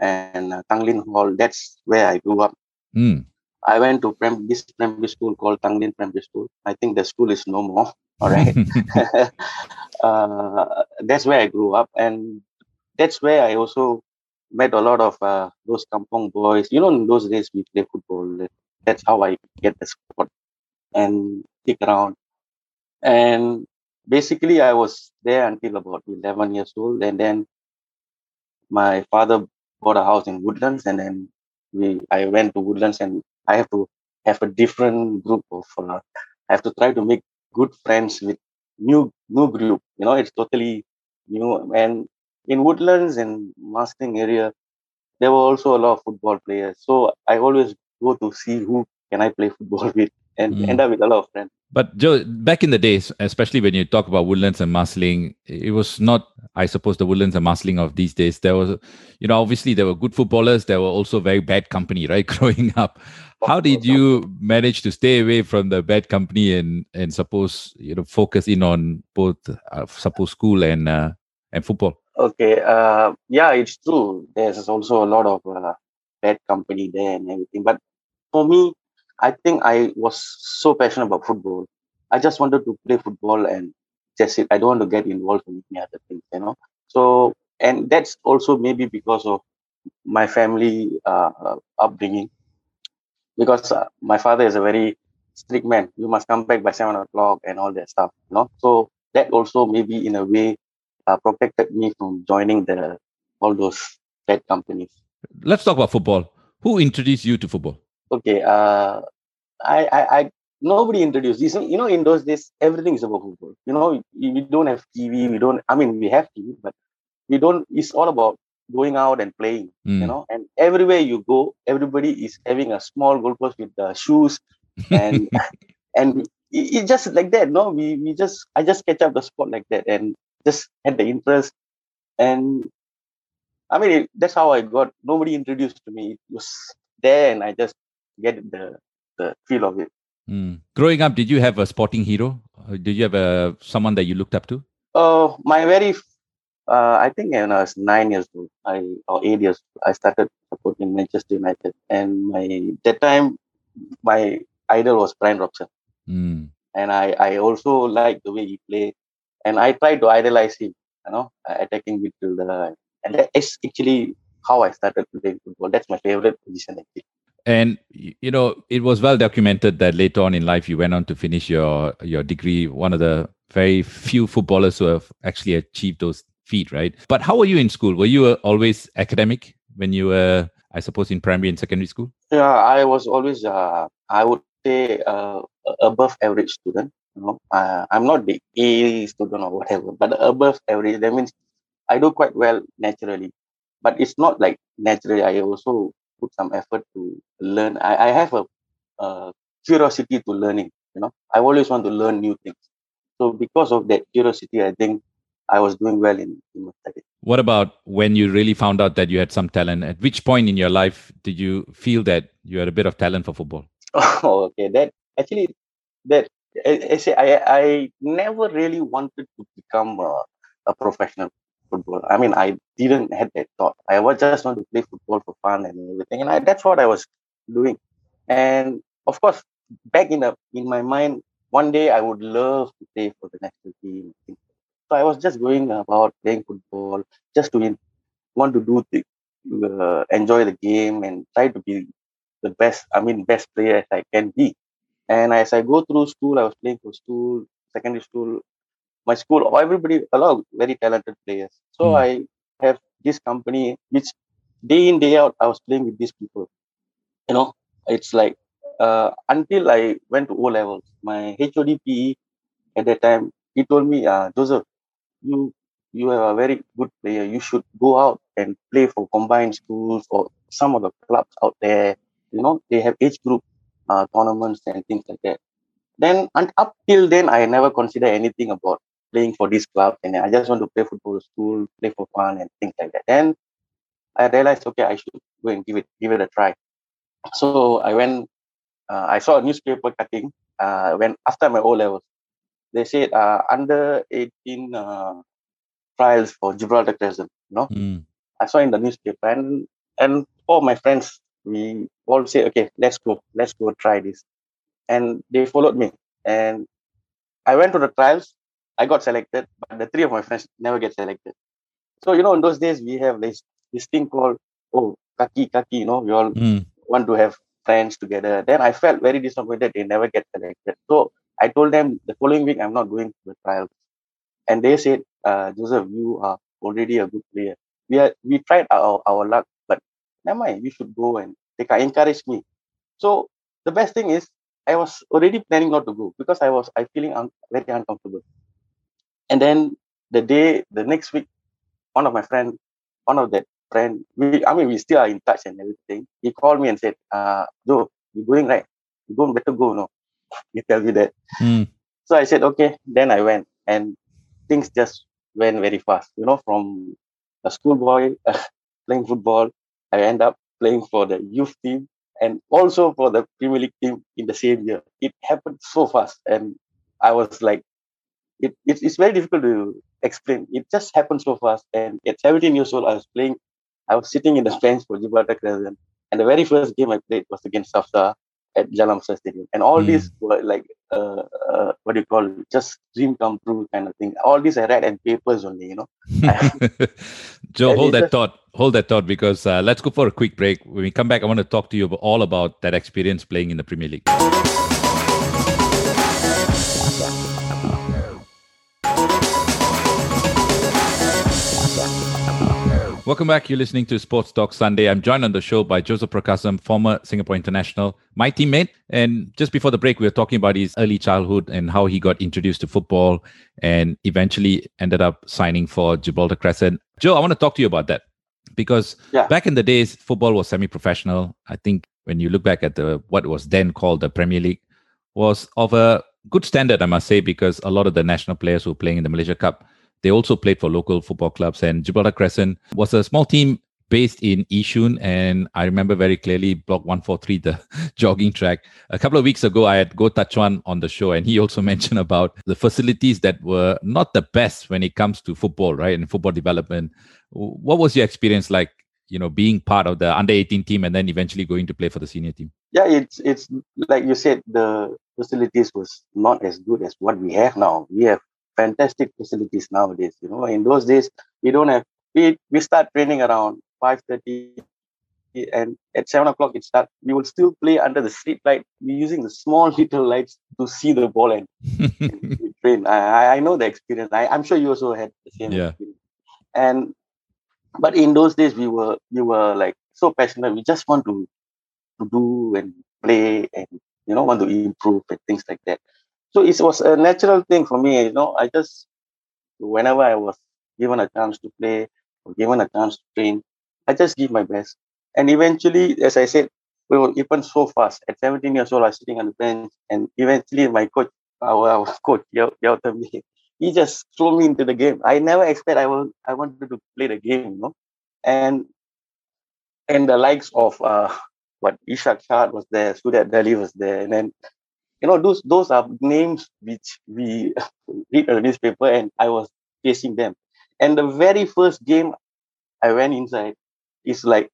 and uh, Tanglin Hall. That's where I grew up. Mm. I went to prim- this primary school called Tanglin Primary School. I think the school is no more. All right. uh, that's where I grew up. And that's where I also met a lot of uh, those kampong boys. You know, in those days, we played football. That's how I get the sport and kick around. And basically, I was there until about eleven years old. And then my father bought a house in Woodlands. And then we, I went to Woodlands, and I have to have a different group of, uh, I have to try to make good friends with new new group. You know, it's totally new. And in Woodlands and Mustang area, there were also a lot of football players. So I always go to see who can I play football with, and mm. end up with a lot of friends. But Joe, back in the days, especially when you talk about Woodlands and Marsiling, it was not, I suppose, the Woodlands and Marsiling of these days. There was, you know, obviously there were good footballers. There were also very bad company, right? Growing up, how did you manage to stay away from the bad company and and suppose, you know, focus in on both uh, suppose school and uh, and football? Okay, uh, yeah, it's true. There's also a lot of uh, bad company there and everything, but for me, I think I was so passionate about football. I just wanted to play football and just it. I don't want to get involved in any other things, you know. So, and that's also maybe because of my family uh, upbringing. Because uh, my father is a very strict man. You must come back by seven o'clock and all that stuff, you know. So that also maybe in a way uh, protected me from joining the all those bad companies. Let's talk about football. Who introduced you to football? Okay, uh, I, I, I, nobody introduced. You know, in those days, everything is about football. You know, we, we don't have T V. We don't. I mean, we have T V, but we don't, it's all about going out and playing, mm. you know, and everywhere you go, everybody is having a small goalpost with the shoes and, and it's it just like that. No, we, we just, I just catch up the spot like that and just had the interest. And I mean, it, that's how I got, nobody introduced to me. It was there and I just get the, the feel of it. Mm. Growing up, did you have a sporting hero? Did you have a, someone that you looked up to? Oh, uh, my very, uh, I think when I was nine years old, I or eight years old, I started supporting Manchester United. And my that time, my idol was Brian Robson. Mm. And I, I also liked the way he played. And I tried to idolize him, you know, attacking midfielder. And that is actually how I started playing football. That's my favorite position, actually. And, you know, it was well documented that later on in life, you went on to finish your, your degree. One of the very few footballers who have actually achieved those feats, right? But how were you in school? Were you always academic when you were, I suppose, in primary and secondary school? Yeah, I was always, uh, I would say, uh, above average student. You know, uh, I'm not the A student or whatever, but above average, that means I do quite well naturally. But it's not like naturally, I also put some effort to learn. I, I have a uh, curiosity to learning, you know. I always want to learn new things. So because of that curiosity, I think I was doing well in, in my studies. What about when you really found out that you had some talent? At which point in your life did you feel that you had a bit of talent for football? Oh, okay. That actually, that I, I say I I never really wanted to become a, a professional footballer. I mean, I didn't have that thought. I was just want to play football for fun and everything, and I, that's what I was doing. And of course, back in the, in my mind, one day I would love to play for the national team. So I was just going about playing football just to in, want to do things, uh, enjoy the game, and try to be the best. I mean, best player as I can be. And as I go through school, I was playing for school, secondary school. My school, everybody, a lot of very talented players. So mm. I have this company, which day in, day out, I was playing with these people. You know, it's like uh, until I went to O-levels, my H O D P E at that time, he told me, uh, Joseph, you you are a very good player. You should go out and play for combined schools or some of the clubs out there. You know, they have age group uh, tournaments and things like that. Then, and up till then, I never considered anything about playing for this club, and I just want to play football, school, play for fun, and things like that. Then I realized, okay, I should go and give it, give it a try. So I went. Uh, I saw a newspaper cutting. Uh, when after my O levels, they said uh, under eighteen uh, trials for Gibraltar Crescent. You know, mm. I saw in the newspaper, and and all my friends, we all said, okay, let's go, let's go try this, and they followed me, and I went to the trials. I got selected, but the three of my friends never get selected. So, you know, in those days, we have this, this thing called, oh, kaki, kaki, you know, we all mm. want to have friends together. Then I felt very disappointed they never get selected. So I told them the following week, I'm not going to the trials. And they said, uh, Joseph, you are already a good player. We are, we tried our, our luck, but never mind, we should go, and they encouraged me. So the best thing is, I was already planning not to go because I was I feeling un- very uncomfortable. And then the day, the next week, one of my friend, one of that friend, we, I mean, we still are in touch and everything. He called me and said, uh, Joe, you're going right. You don't better go, no. He tell me that. Mm. So I said, okay. Then I went, and things just went very fast. You know, from a schoolboy uh, playing football, I end up playing for the youth team and also for the Premier League team in the same year. It happened so fast. And I was like, It, it, it's very difficult to explain. It just happened so fast. And at seventeen years old, I was playing, I was sitting in the bench for Gibraltar Crescent. And the very first game I played was against Safsa at Jalan Besar Stadium. And all mm. these were like, uh, uh, what do you call it? Just dream come true kind of thing. All this I read in papers only, you know. Joe, hold that just... thought. Hold that thought because uh, let's go for a quick break. When we come back, I want to talk to you all about that experience playing in the Premier League. Welcome back. You're listening to Sports Talk Sunday. I'm joined on the show by Joseph Prakasam, former Singapore international, my teammate. And just before the break, we were talking about his early childhood and how he got introduced to football and eventually ended up signing for Gibraltar Crescent. Joe, I want to talk to you about that because yeah. back in the days, football was semi-professional. I think when you look back at the what was then called the Premier League, was of a good standard, I must say, because a lot of the national players who were playing in the Malaysia Cup, they also played for local football clubs, and Gibraltar Crescent was a small team based in Yishun, and I remember very clearly Block one forty-three, the jogging track. A couple of weeks ago, I had Goh Tat Chuan on the show, and he also mentioned about the facilities that were not the best when it comes to football, right, and football development. What was your experience like, you know, being part of the under eighteen team and then eventually going to play for the senior team? Yeah, it's it's like you said, the facilities was not as good as what we have now. We have fantastic facilities nowadays. You know, in those days, we don't have, we, we start training around five thirty and at seven o'clock it starts. We will still play under the street light. We're using the small little lights to see the ball and, and we train. I, I know the experience. I, I'm sure you also had the same yeah. experience. And, but in those days, we were, we were like so passionate. We just want to, to do and play and, you know, want to improve and things like that. So it was a natural thing for me, you know, I just, whenever I was given a chance to play or given a chance to train, I just give my best. And eventually, as I said, we were even so fast. At seventeen years old, I was sitting on the bench, and eventually my coach, our, our coach, he just threw me into the game. I never expected I was, I wanted to play the game, you know. And and the likes of uh, what Ishak Shah was there, Sudat Dali was there, and then you know, those those are names which we read on the newspaper, and I was facing them. And the very first game I went inside, it's like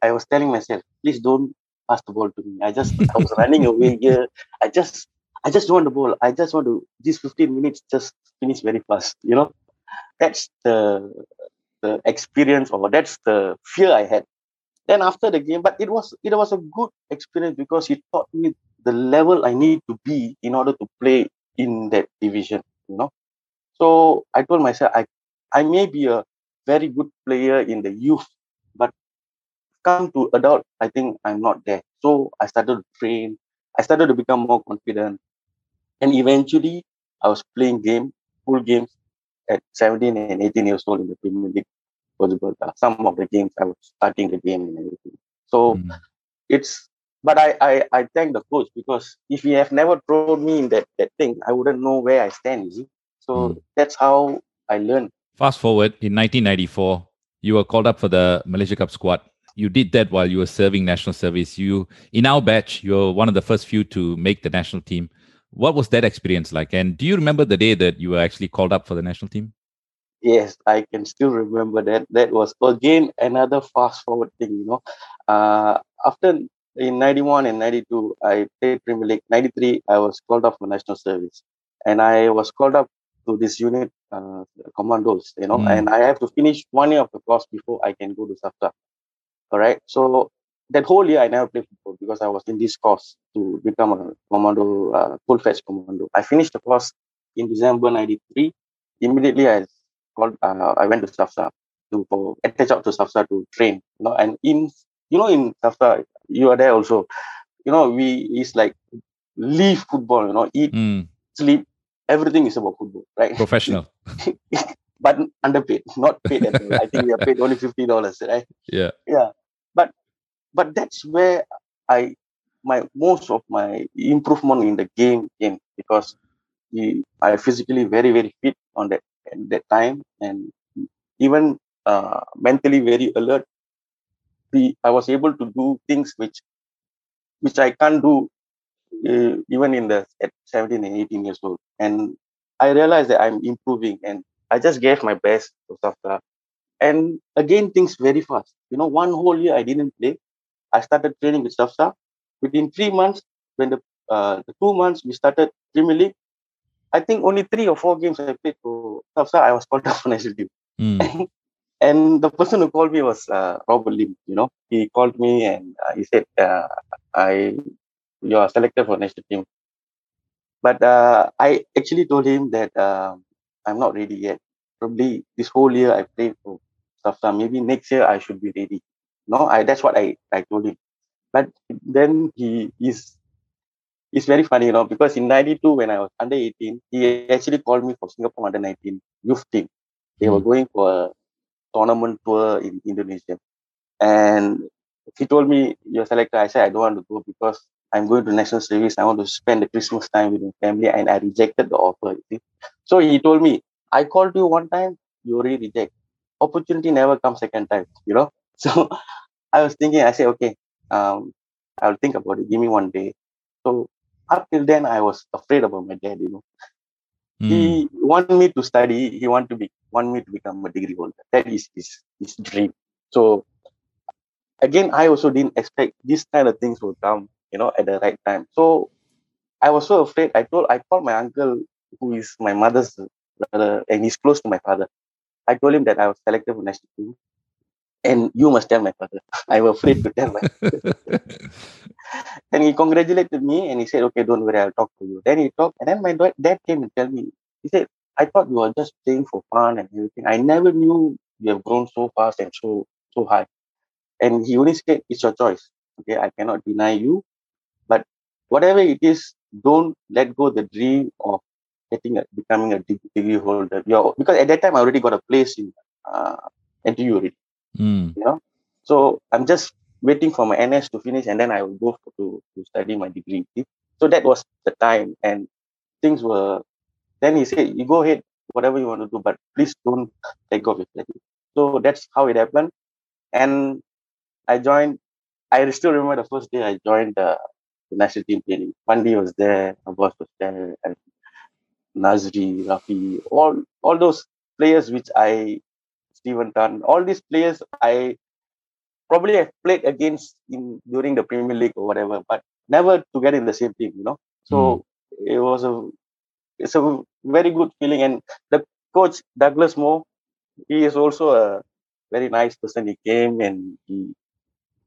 I was telling myself, please don't pass the ball to me. I just I was running away here. I just I just want the ball. I just want to these fifteen minutes just finish very fast. You know, that's the the experience, or that's the fear I had. Then after the game, but it was it was a good experience because it taught me the level I need to be in order to play in that division, you know. So I told myself, I, I may be a very good player in the youth, but come to adult, I think I'm not there. So I started to train. I started to become more confident. And eventually, I was playing game, full games at seventeen and eighteen years old in the Premier League. Some of the games, I was starting the game and everything. So mm. it's... But I, I, I thank the coach, because if he have never thrown me in that, that thing, I wouldn't know where I stand. You see? So mm. that's how I learned. Fast forward, in nineteen ninety-four, you were called up for the Malaysia Cup squad. You did that while you were serving national service. You, in our batch, you were one of the first few to make the national team. What was that experience like? And do you remember the day that you were actually called up for the national team? Yes, I can still remember that. That was, again, another fast forward thing, you know. Uh, after... In ninety-one and ninety-two, I played Premier League. ninety-three, I was called up for national service. And I was called up to this unit, uh, commandos, you know, mm. and I have to finish one year of the course before I can go to Safsa. All right. So that whole year, I never played football because I was in this course to become a commando, uh, full-fetch commando. I finished the course in December ninety-three. Immediately, I called. Uh, I went to Safsa to for, attach up to Safsa to train, you know, and in You know, in Safsa, you are there also. You know, we it's like leave football. You know, eat, mm. sleep, everything is about football, right? Professional, but underpaid, not paid at all. I think we are paid only fifty dollars, right? Yeah, yeah. But but that's where I my most of my improvement in the game came, because we, I physically very very fit on that that time, and even uh, mentally very alert. I was able to do things which which I can't do uh, even in the at seventeen and eighteen years old. And I realized that I'm improving, and I just gave my best to Safsa. And again, things very fast. You know, one whole year I didn't play. I started training with Safsa. Within three months, when the, uh, the two months we started Premier League, I think only three or four games I played for Safsa, I was called up for national team. Mm. And the person who called me was uh, Robert Lim, you know. He called me and uh, he said, uh, I, you are selected for national team. But uh, I actually told him that uh, I'm not ready yet. Probably this whole year I played for Safsa, maybe next year I should be ready. No, I that's what I, I told him. But then he is it's very funny, you know, because in ninety-two, when I was under eighteen, he actually called me for Singapore under nineteen youth team. They mm-hmm. were going for a tournament tour in Indonesia. And he told me, your selector, I said, I don't want to go because I'm going to national service. I want to spend the Christmas time with my family. And I rejected the offer. So he told me, I called you one time, you already reject. Opportunity never comes second time, you know. So I was thinking, I said, okay, um, I'll think about it. Give me one day. So up till then, I was afraid about my dad, you know. Mm. He wanted me to study. He wanted to be, want me to become a degree holder. That is his, his dream. So again, I also didn't expect these kind of things will come, you know, at the right time. So I was so afraid. I told, I called my uncle, who is my mother's brother, and he's close to my father. I told him that I was selected for national team. And you must tell my father. I'm afraid to tell my father. And he congratulated me and he said, okay, don't worry, I'll talk to you. Then he talked, and then my dad came and tell me, he said, I thought you were just playing for fun and everything. I never knew you have grown so fast and so so high. And he only said, it's your choice. Okay, I cannot deny you. But whatever it is, don't let go the dream of getting a, becoming a degree holder. You're, because at that time, I already got a place in uh, N T U already. Mm. You know, so I'm just waiting for my N S to finish, and then I will go to, to study my degree. So that was the time, and things were. Then he said, "You go ahead, whatever you want to do, but please don't take off your study." So that's how it happened, and I joined. I still remember the first day I joined the, the national team training. Fandi was there, Abbas was there, and Nazri, Rafi, all all those players which I. Steven Tan, all these players I probably have played against in during the Premier League or whatever, but never together in the same team, you know. So mm. it was a it's a very good feeling. And the coach Douglas Moore, he is also a very nice person. He came and he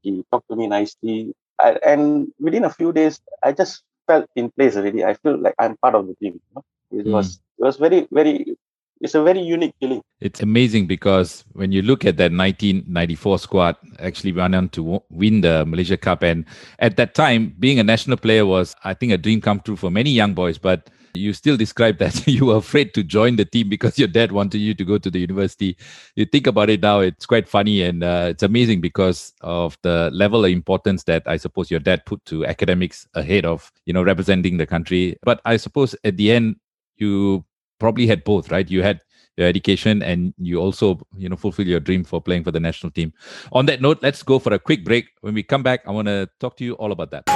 he talked to me nicely. I, and within a few days, I just felt in place already. I feel like I'm part of the team. You know? It mm. was it was very very. It's a very unique feeling. It's amazing because when you look at that nineteen ninety-four squad, actually ran on to win the Malaysia Cup. And at that time, being a national player was, I think, a dream come true for many young boys. But you still describe that you were afraid to join the team because your dad wanted you to go to the university. You think about it now, it's quite funny. And uh, it's amazing because of the level of importance that I suppose your dad put to academics ahead of, you know, representing the country. But I suppose at the end, you probably had both, right? You had your education and you also, you know, fulfill your dream for playing for the national team. On that note, let's go for a quick break. When we come back, I want to talk to you all about that.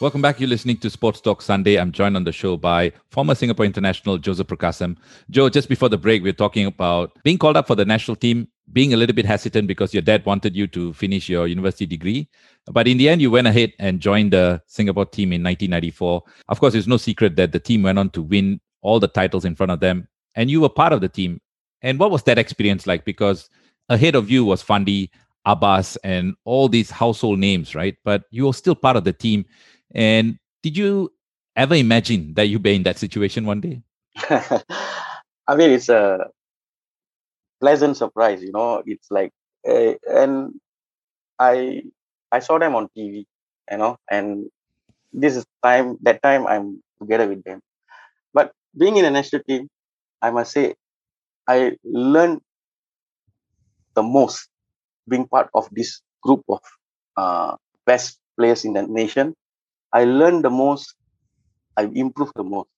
Welcome back. You're listening to Sports Talk Sunday. I'm joined on the show by former Singapore international Joseph Prakasam. Joe, just before the break, we we're talking about being called up for the national team, being a little bit hesitant because your dad wanted you to finish your university degree. But in the end, you went ahead and joined the Singapore team in nineteen ninety-four. Of course, it's no secret that the team went on to win all the titles in front of them. And you were part of the team. And what was that experience like? Because ahead of you was Fandi, Abbas, and all these household names, right? But you were still part of the team. And did you ever imagine that you'd be in that situation one day? I mean, it's a pleasant surprise, you know. It's like, uh, and I I saw them on T V, you know, and this is time, that time I'm together with them. But being in a national team, I must say, I learned the most being part of this group of uh, best players in the nation. I learned the most, I improved the most,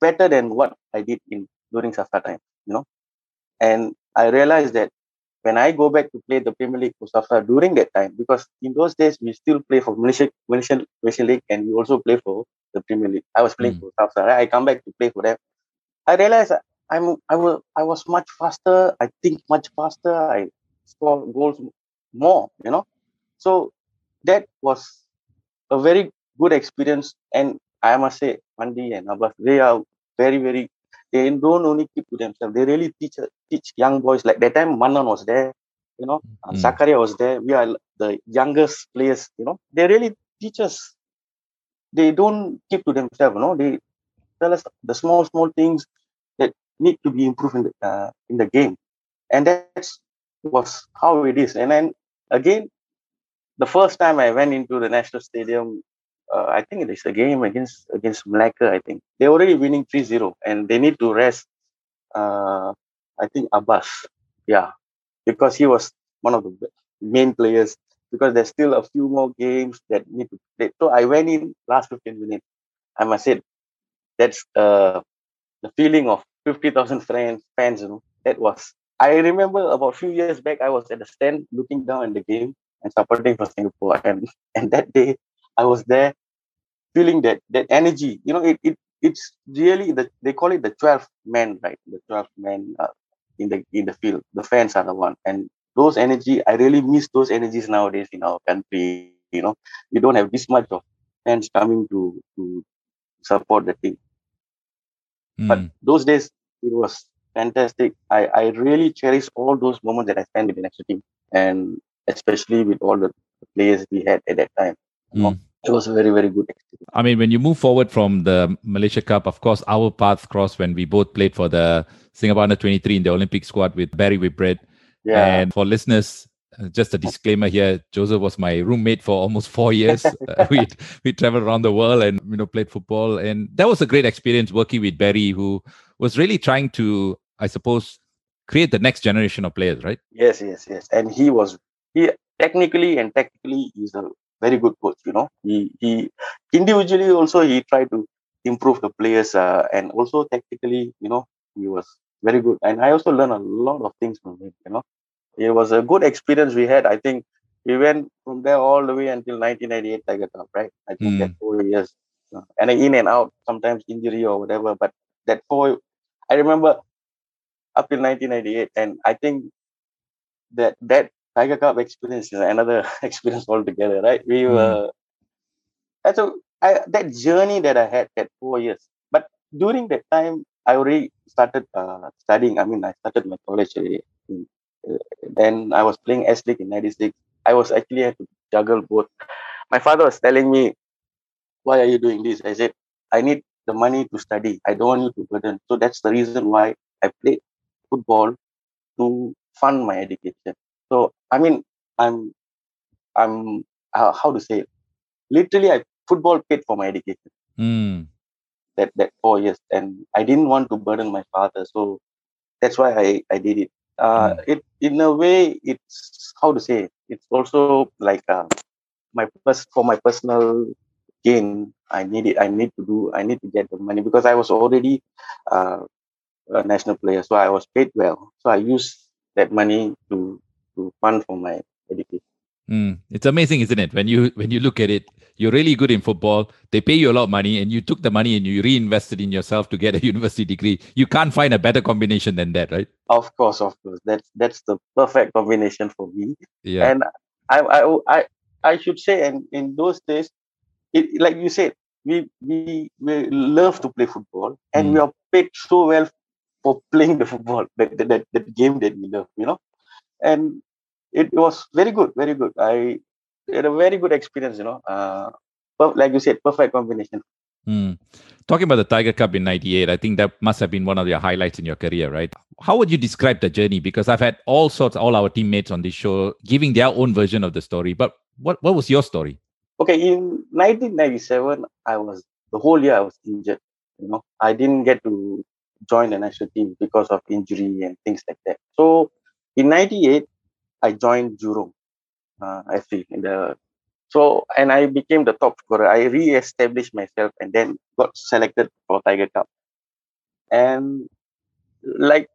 better than what I did in during Safsa time, you know. And I realized that when I go back to play the Premier League for Safsa during that time, because in those days we still play for Malaysia, Malaysian, Malaysian League, and we also play for the Premier League. I was playing mm. for Safsa, right? I come back to play for them. I realized I'm I was I was much faster. I think much faster. I score goals more, you know. So that was a very good experience, and I must say, Fandi and Abbas, they are very, very. They don't only keep to themselves. They really teach teach young boys. Like that time, Manan was there, you know, mm. Zakaria was there. We are the youngest players, you know. They really teach us they don't keep to themselves. No, they tell us the small, small things that need to be improved in the, uh, in the game. And that was how it is. And then again, the first time I went into the national stadium, uh, I think it is a game against against Malacca, I think. They're already winning three zero and they need to rest, uh, I think, Abbas. Yeah, because he was one of the main players, because there's still a few more games that need to play. So I went in last fifteen minutes. I must say, that's uh, the feeling of fifty thousand fans, you know, that was... I remember about a few years back, I was at the stand looking down at the game and supporting for Singapore. And, and that day, I was there feeling that that energy. You know, it it it's really, the, they call it the twelfth man, right? The twelfth man uh, in the in the field. The fans are the one. And those energy, I really miss those energies nowadays in our country. You know, you don't have this much of fans coming to, to support the team. Mm. But those days, it was fantastic. I, I really cherish all those moments that I spent with the national team, and especially with all the players we had at that time. Mm. It was a very, very good experience. I mean, when you move forward from the Malaysia Cup, of course, our paths crossed when we both played for the Singapore under twenty-three in the Olympic squad with Barry Whitbread. Yeah. And for listeners, just a disclaimer here, Joseph was my roommate for almost four years. uh, we we traveled around the world and, you know, played football. And that was a great experience working with Barry, who was really trying to, I suppose, create the next generation of players, right? Yes, yes, yes. And he was, he technically and tactically is a very good coach, you know. He he individually also, he tried to improve the players uh, and also tactically, you know, he was very good. And I also learned a lot of things from him, you know. It was a good experience we had. I think we went from there all the way until nineteen ninety-eight Tiger Cup, right? I think mm. that four years. And in and out, sometimes injury or whatever. But that four, I remember up till nineteen ninety-eight. And I think that that Tiger Cup experience is another experience altogether, right? We mm. were... And so I, that journey that I had, that four years. But during that time, I already started uh, studying. I mean, I started my college already. Then I was playing S-League in ninety-six. I was actually had to juggle both. My father was telling me, why are you doing this? I said, I need the money to study. I don't want you to burden. So that's the reason why I played football, to fund my education. So, I mean, I'm, I'm uh, how to say it? Literally, I football paid for my education. Mm. That, that four years. And I didn't want to burden my father. So that's why I, I did it. Uh, mm. It in a way, it's how to say it? It's also like uh, my pers- for my personal gain. I need it. I need to do. I need to get the money, because I was already uh, a national player, so I was paid well. So I used that money to to fund for my education. Mm. It's amazing, isn't it? When you when you look at it, you're really good in football. They pay you a lot of money, and you took the money and you reinvested in yourself to get a university degree. You can't find a better combination than that, right? Of course, of course. That's that's the perfect combination for me. Yeah. And I I I, I should say, and in those days, it, like you said, we we we love to play football, and mm. we are paid so well for playing the football, that that that game that we love, you know, and. It was very good, very good. I had a very good experience, you know. Uh, perf- like you said, perfect combination. Mm. Talking about the Tiger Cup in ninety-eight, I think that must have been one of your highlights in your career, right? How would you describe the journey? Because I've had all sorts, all our teammates on this show giving their own version of the story. But what, what was your story? Okay, in nineteen ninety-seven, I was, the whole year I was injured. You know, I didn't get to join the national team because of injury and things like that. So in ninety-eight, I joined Jurong uh, F C in the so and I became the top scorer. I re-established myself and then got selected for Tiger Cup. And like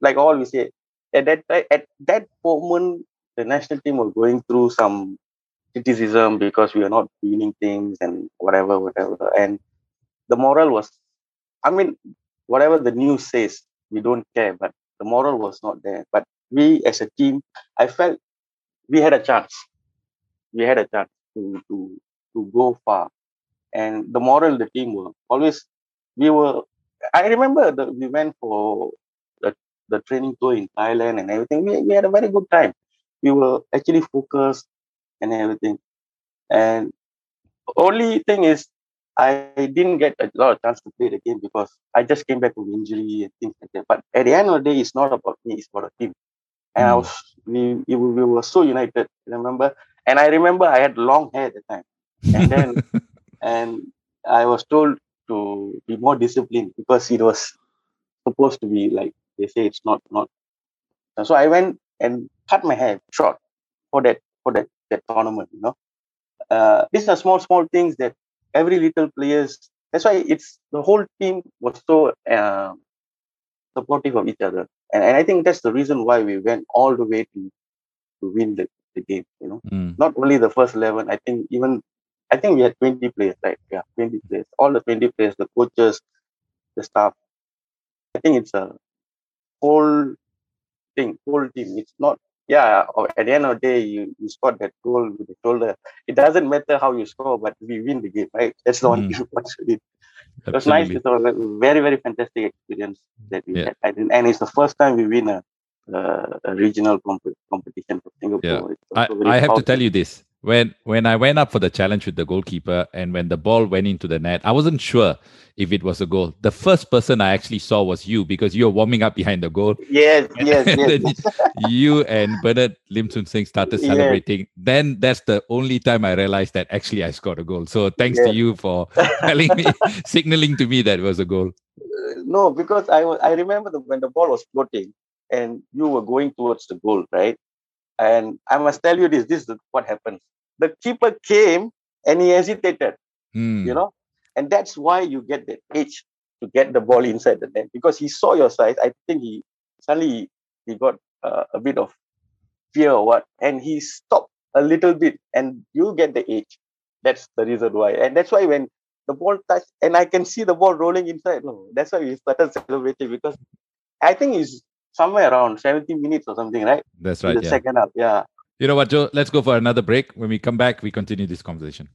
like all we say, at that at that moment the national team were going through some criticism because we were not winning things and whatever, whatever. And the moral was, I mean, whatever the news says, we don't care, but the moral was not there. But we as a team, I felt we had a chance. We had a chance to, to, to go far. And the moral, the team were always, we were, I remember the, we went for the, the training tour in Thailand and everything. We, we had a very good time. We were actually focused and everything. And only thing is, I didn't get a lot of chance to play the game because I just came back from injury and things like that. But at the end of the day, it's not about me, it's about the team. And mm. I was, we, we were so united, remember? And I remember I had long hair at the time. And then, and I was told to be more disciplined because it was supposed to be like, they say it's not, not. So I went and cut my hair short for that, for that, that tournament, you know. Uh, these are small, small things that every little players, that's why it's the whole team was so uh, supportive of each other. And, and I think that's the reason why we went all the way to, to win the, the game, you know. Mm. Not only the first eleven, I think even, I think we had twenty players, right? Yeah, twenty players. All the twenty players, the coaches, the staff. I think it's a whole thing, whole team. It's not, yeah, at the end of the day, you, you scored that goal with the shoulder. It doesn't matter how you score, but we win the game, right? That's the one thing. It was nice. It was a very, very fantastic experience that we yeah. had. And it's the first time we win a, uh, a regional comp- competition for Singapore. Yeah. I, I have powerful. to tell you this. When when I went up for the challenge with the goalkeeper and when the ball went into the net, I wasn't sure if it was a goal. The first person I actually saw was you because you were warming up behind the goal. Yes, and, yes, and yes. You and Bernard Lim Soon Seng started celebrating. Yes. Then that's the only time I realized that actually I scored a goal. So thanks yes. to you for telling me, signaling to me that it was a goal. Uh, no, because I, was, I remember the, when the ball was floating and you were going towards the goal, right? And I must tell you this, this is what happened. The keeper came and he hesitated, mm. you know, and that's why you get that itch to get the ball inside the net because he saw your size. I think he suddenly he got uh, a bit of fear or what, and he stopped a little bit, and you get the itch. That's the reason why, and that's why when the ball touched, and I can see the ball rolling inside. No, that's why we started celebrating because I think it's somewhere around seventy minutes or something, right? That's right. In the yeah. second half, yeah. You know what, Joe? Let's go for another break. When we come back, we continue this conversation.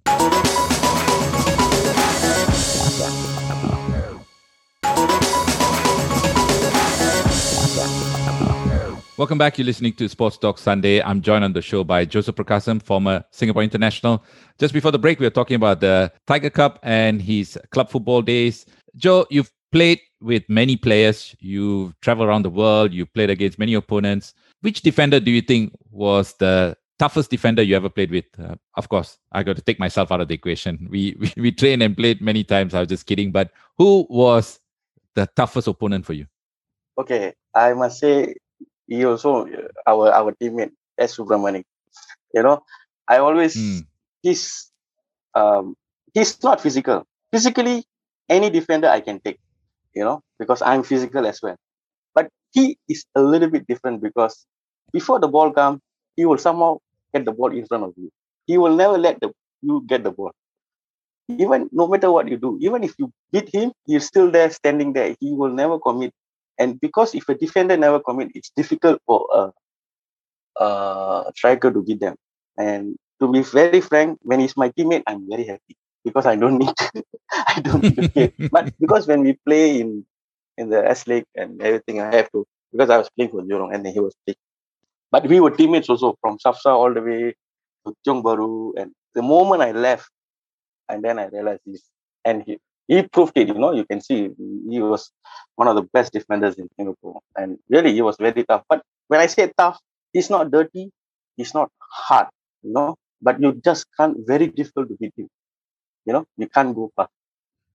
Welcome back. You're listening to Sports Talk Sunday. I'm joined on the show by Joseph Prakasam, former Singapore international. Just before the break, we were talking about the Tiger Cup and his club football days. Joe, you've played with many players. You've traveled around the world. You've played against many opponents. Which defender do you think was the toughest defender you ever played with? Uh, of course, I got to take myself out of the equation. We, we we trained and played many times. I was just kidding. But who was the toughest opponent for you? Okay, I must say, he also our our teammate S Subramani. You know, I always mm. he's um he's not physical. Physically, any defender I can take. You know, because I'm physical as well. But he is a little bit different because before the ball comes, he will somehow get the ball in front of you. He will never let the, you get the ball. Even no matter what you do, even if you beat him, he's still there, standing there. He will never commit. And because if a defender never commit, it's difficult for a, a striker to beat them. And to be very frank, when he's my teammate, I'm very happy because I don't need to, I don't need to play. But because when we play in in the S-League and everything, I have to, because I was playing for Jurong and then he was playing. But we were teammates also from Safsa all the way to Tiong Bahru. And the moment I left, and then I realized this, and he, he proved it, you know, you can see he was one of the best defenders in Singapore. And really, he was very tough. But when I say tough, he's not dirty, he's not hard, you know, but you just can't, very difficult to beat him. You know, you can't go far.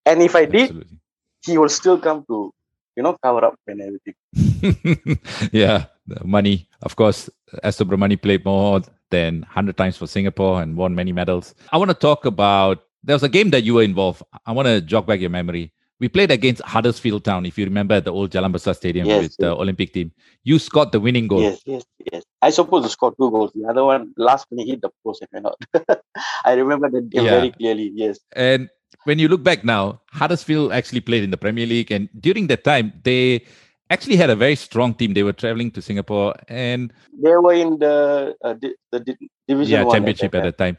And if I Absolutely. did, he will still come to, you know, cover up and everything. Yeah, the money. Of course, S. Subramani played more than one hundred times for Singapore and won many medals. I want to talk about, there was a game that you were involved. I want to jog back your memory. We played against Huddersfield Town, if you remember, at the old Jalan Besar Stadium yes, with yes. the Olympic team. You scored the winning goal. Yes, yes, yes. I supposed to score two goals. The other one, last minute, hit the post and went out. I remember that game yeah. very clearly, yes. And when you look back now, Huddersfield actually played in the Premier League, and during that time, they actually had a very strong team. They were travelling to Singapore, and they were in the uh, di- the di- division yeah, one championship at the time.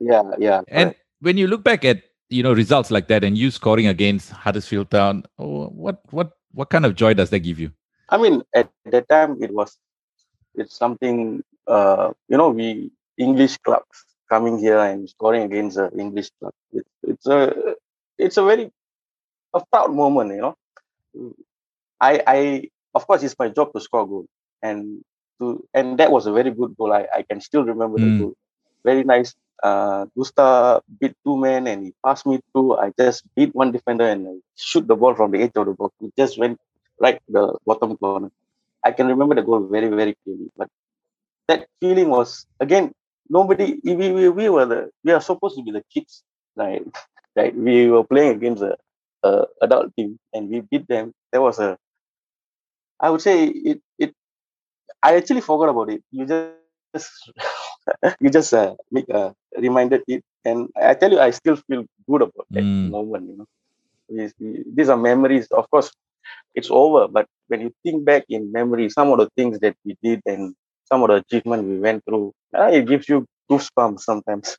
Yeah, yeah. And correct. When you look back at you know results like that, and you scoring against Huddersfield Town, oh, what what what kind of joy does that give you? I mean, at that time, it was it's something uh, you know we English clubs coming here and scoring against the English club. It, it's a it's a very a proud moment, you know. I, I of course, it's my job to score a goal, and to and that was a very good goal. I, I can still remember mm. the goal. Very nice. Uh, Gusta beat two men and he passed me through. I just beat one defender and I shoot the ball from the edge of the box. It just went right to the bottom corner. I can remember the goal very, very clearly. But that feeling was, again, nobody. We we, we were the we are supposed to be the kids, right? Right? We were playing against a, a adult team and we beat them. There was a. I would say it. It. I actually forgot about it. You just. You just uh, make a uh, reminded it, and I tell you, I still feel good about that mm. moment. You know, these, these are memories. Of course, it's over, but when you think back in memory, some of the things that we did and some of the achievement we went through, uh, it gives you goosebumps sometimes.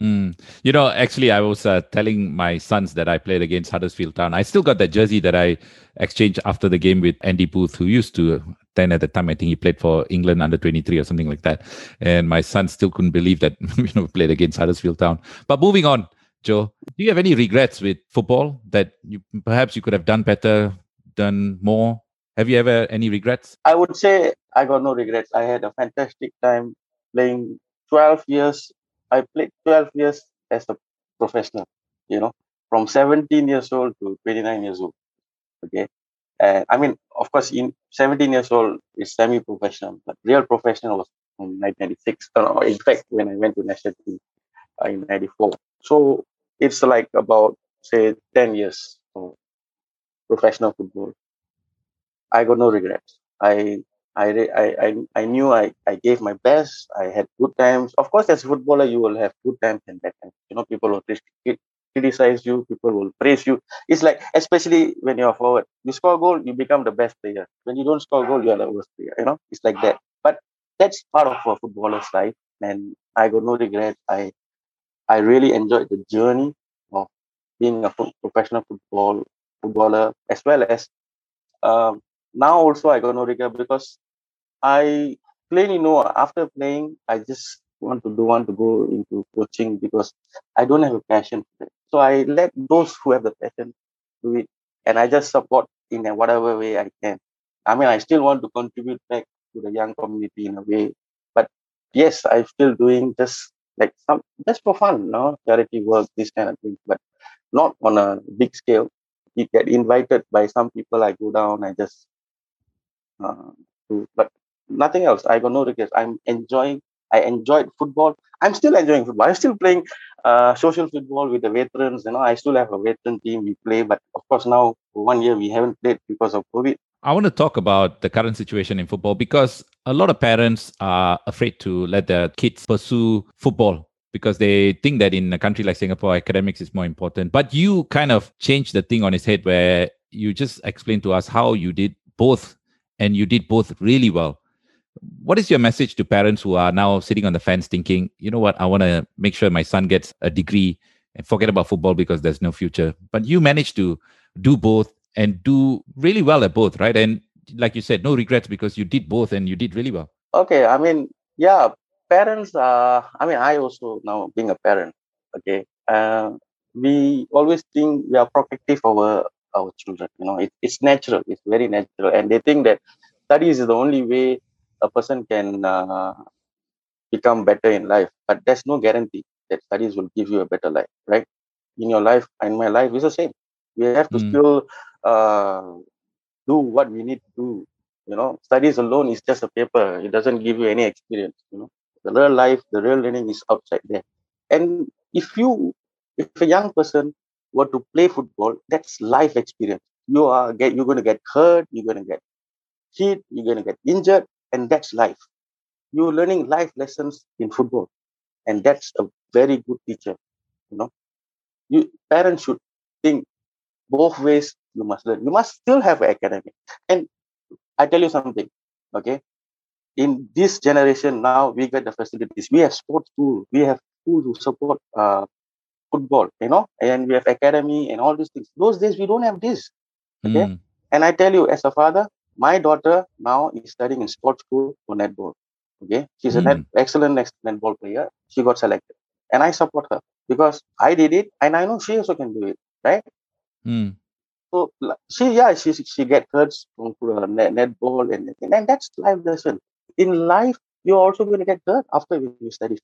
mm. You know, actually, I was uh, telling my sons that I played against Huddersfield Town. I still got that jersey that I exchanged after the game with Andy Booth, who used to. Then at the time, I think he played for England under twenty-three or something like that. And my son still couldn't believe that, you know, played against Huddersfield Town. But moving on, Joe, do you have any regrets with football that you perhaps you could have done better, done more? Have you ever any regrets? I would say I got no regrets. I had a fantastic time playing twelve years. I played twelve years as a professional, you know, from seventeen years old to twenty-nine years old. Okay. Uh, I mean, of course, in seventeen years old, it's semi-professional, but real professional was in nineteen ninety-six. No, in fact, when I went to national team uh, in ninety-four. So it's like about, say, ten years of professional football. I got no regrets. I I, I, I, I knew I, I gave my best. I had good times. Of course, as a footballer, you will have good times and bad times. You know, people will restrict criticize you, people will praise you. It's like, especially when you're forward, you score a goal, you become the best player. When you don't score a goal, you're the worst player, you know, it's like that. But that's part of a footballer's life, and I got no regrets. I I really enjoyed the journey of being a professional football footballer, as well as um, now also I got no regret because I plainly know after playing, I just want to do want to go into coaching because I don't have a passion for it. So I let those who have the passion do it, and I just support in whatever way I can. I mean, I still want to contribute back to the young community in a way, but yes, I'm still doing just like some just for fun, you know, charity work, this kind of thing, but not on a big scale. You get invited by some people, I go down, I just uh, do, but nothing else. I got no regrets. I'm enjoying. I enjoyed football. I'm still enjoying football. I'm still playing uh, social football with the veterans. You know, I still have a veteran team we play. But of course, now for one year we haven't played because of COVID. I want to talk about the current situation in football because a lot of parents are afraid to let their kids pursue football because they think that in a country like Singapore, academics is more important. But you kind of changed the thing on its head where you just explained to us how you did both and you did both really well. What is your message to parents who are now sitting on the fence thinking, you know what, I want to make sure my son gets a degree and forget about football because there's no future. But you managed to do both and do really well at both, right? And like you said, no regrets because you did both and you did really well. Okay. I mean, yeah, parents are, I mean, I also now being a parent, okay, uh, we always think we are protective of our, our children. You know, it, it's natural. It's very natural. And they think that studies is the only way a person can uh, become better in life, but there's no guarantee that studies will give you a better life, right? In your life and my life is the same. We have to mm. still uh, do what we need to do. You know, studies alone is just a paper. It doesn't give you any experience. You know, the real life, the real learning is outside there. And if you, if a young person were to play football, that's life experience. You are get, you're going to get hurt. You're going to get hit. You're going to get injured. And that's life. You're learning life lessons in football. And that's a very good teacher. You know, you parents should think both ways you must learn. You must still have an academic. And I tell you something, okay? In this generation now, we get the facilities. We have sports school. We have school to support uh, football, you know? And we have academy and all these things. Those days, we don't have this, okay? Mm. And I tell you, as a father, my daughter now is studying in sports school for netball. Okay, she's mm. an net, excellent netball player. She got selected, and I support her because I did it, and I know she also can do it. right? Mm. So she, yeah, she she get hurt through a net, net ball and everything, and that's life lesson. In life, you're also going to get hurt after you study,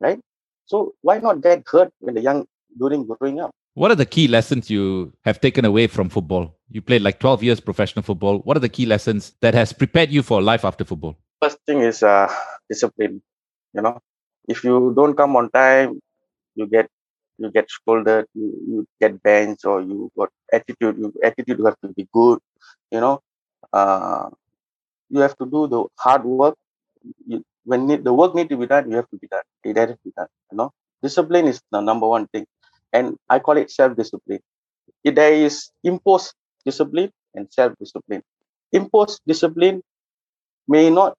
right? So why not get hurt when the young during growing up? What are the key lessons you have taken away from football? You played like twelve years professional football. What are the key lessons that has prepared you for life after football? First thing is uh, discipline. You know, if you don't come on time, you get you get scolded, you, you get benched, or you got attitude. You attitude you have to be good. You know, uh, you have to do the hard work. You, when need, the work need to be done, you have to be done. It has to be done. You know, discipline is the number one thing, and I call it self-discipline. There is imposed discipline and self-discipline. Imposed discipline may not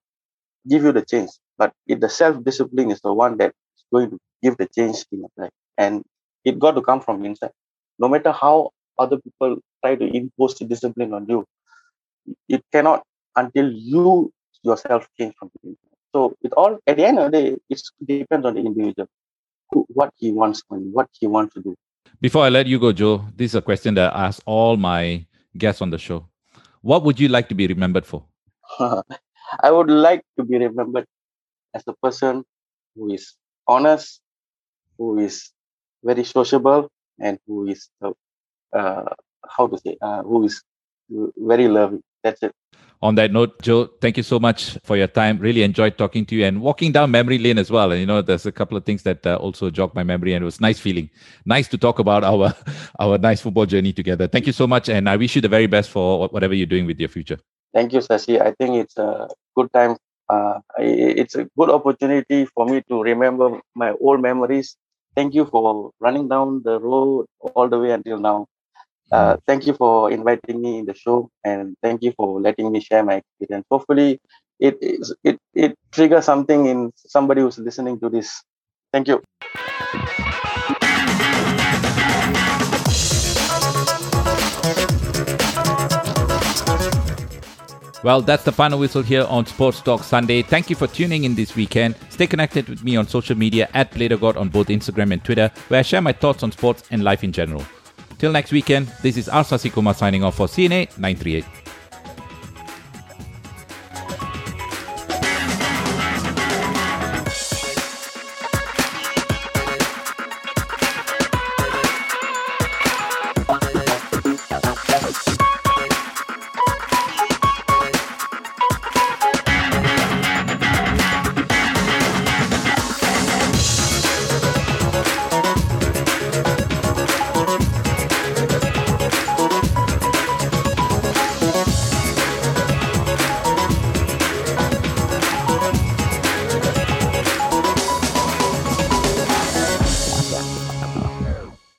give you the change, but it, the self-discipline is the one that's going to give the change in your life, and it got to come from inside. No matter how other people try to impose the discipline on you, it cannot until you yourself change from inside. So it all at the end of the day, it depends on the individual, who, what he wants and what he wants to do. Before I let you go, Joe, this is a question that I ask all my guests on the show. What would you like to be remembered for? I would like to be remembered as the person who is honest, who is very sociable, and who is, uh, uh, how to say, uh, who is very loving. That's it. On that note, Joe, thank you so much for your time. Really enjoyed talking to you and walking down memory lane as well. And, you know, there's a couple of things that uh, also jogged my memory, and it was nice feeling. Nice to talk about our, our nice football journey together. Thank you so much. And I wish you the very best for whatever you're doing with your future. Thank you, Sashi. I think it's a good time. Uh, it's a good opportunity for me to remember my old memories. Thank you for running down the road all the way until now. Uh, thank you for inviting me in the show, and thank you for letting me share my experience. Hopefully, it it it triggers something in somebody who's listening to this. Thank you. Well, that's the final whistle here on Sports Talk Sunday. Thank you for tuning in this weekend. Stay connected with me on social media at PlayTheGod on both Instagram and Twitter, where I share my thoughts on sports and life in general. Till next weekend, this is R. Sasikumar signing off for C N A nine three eight.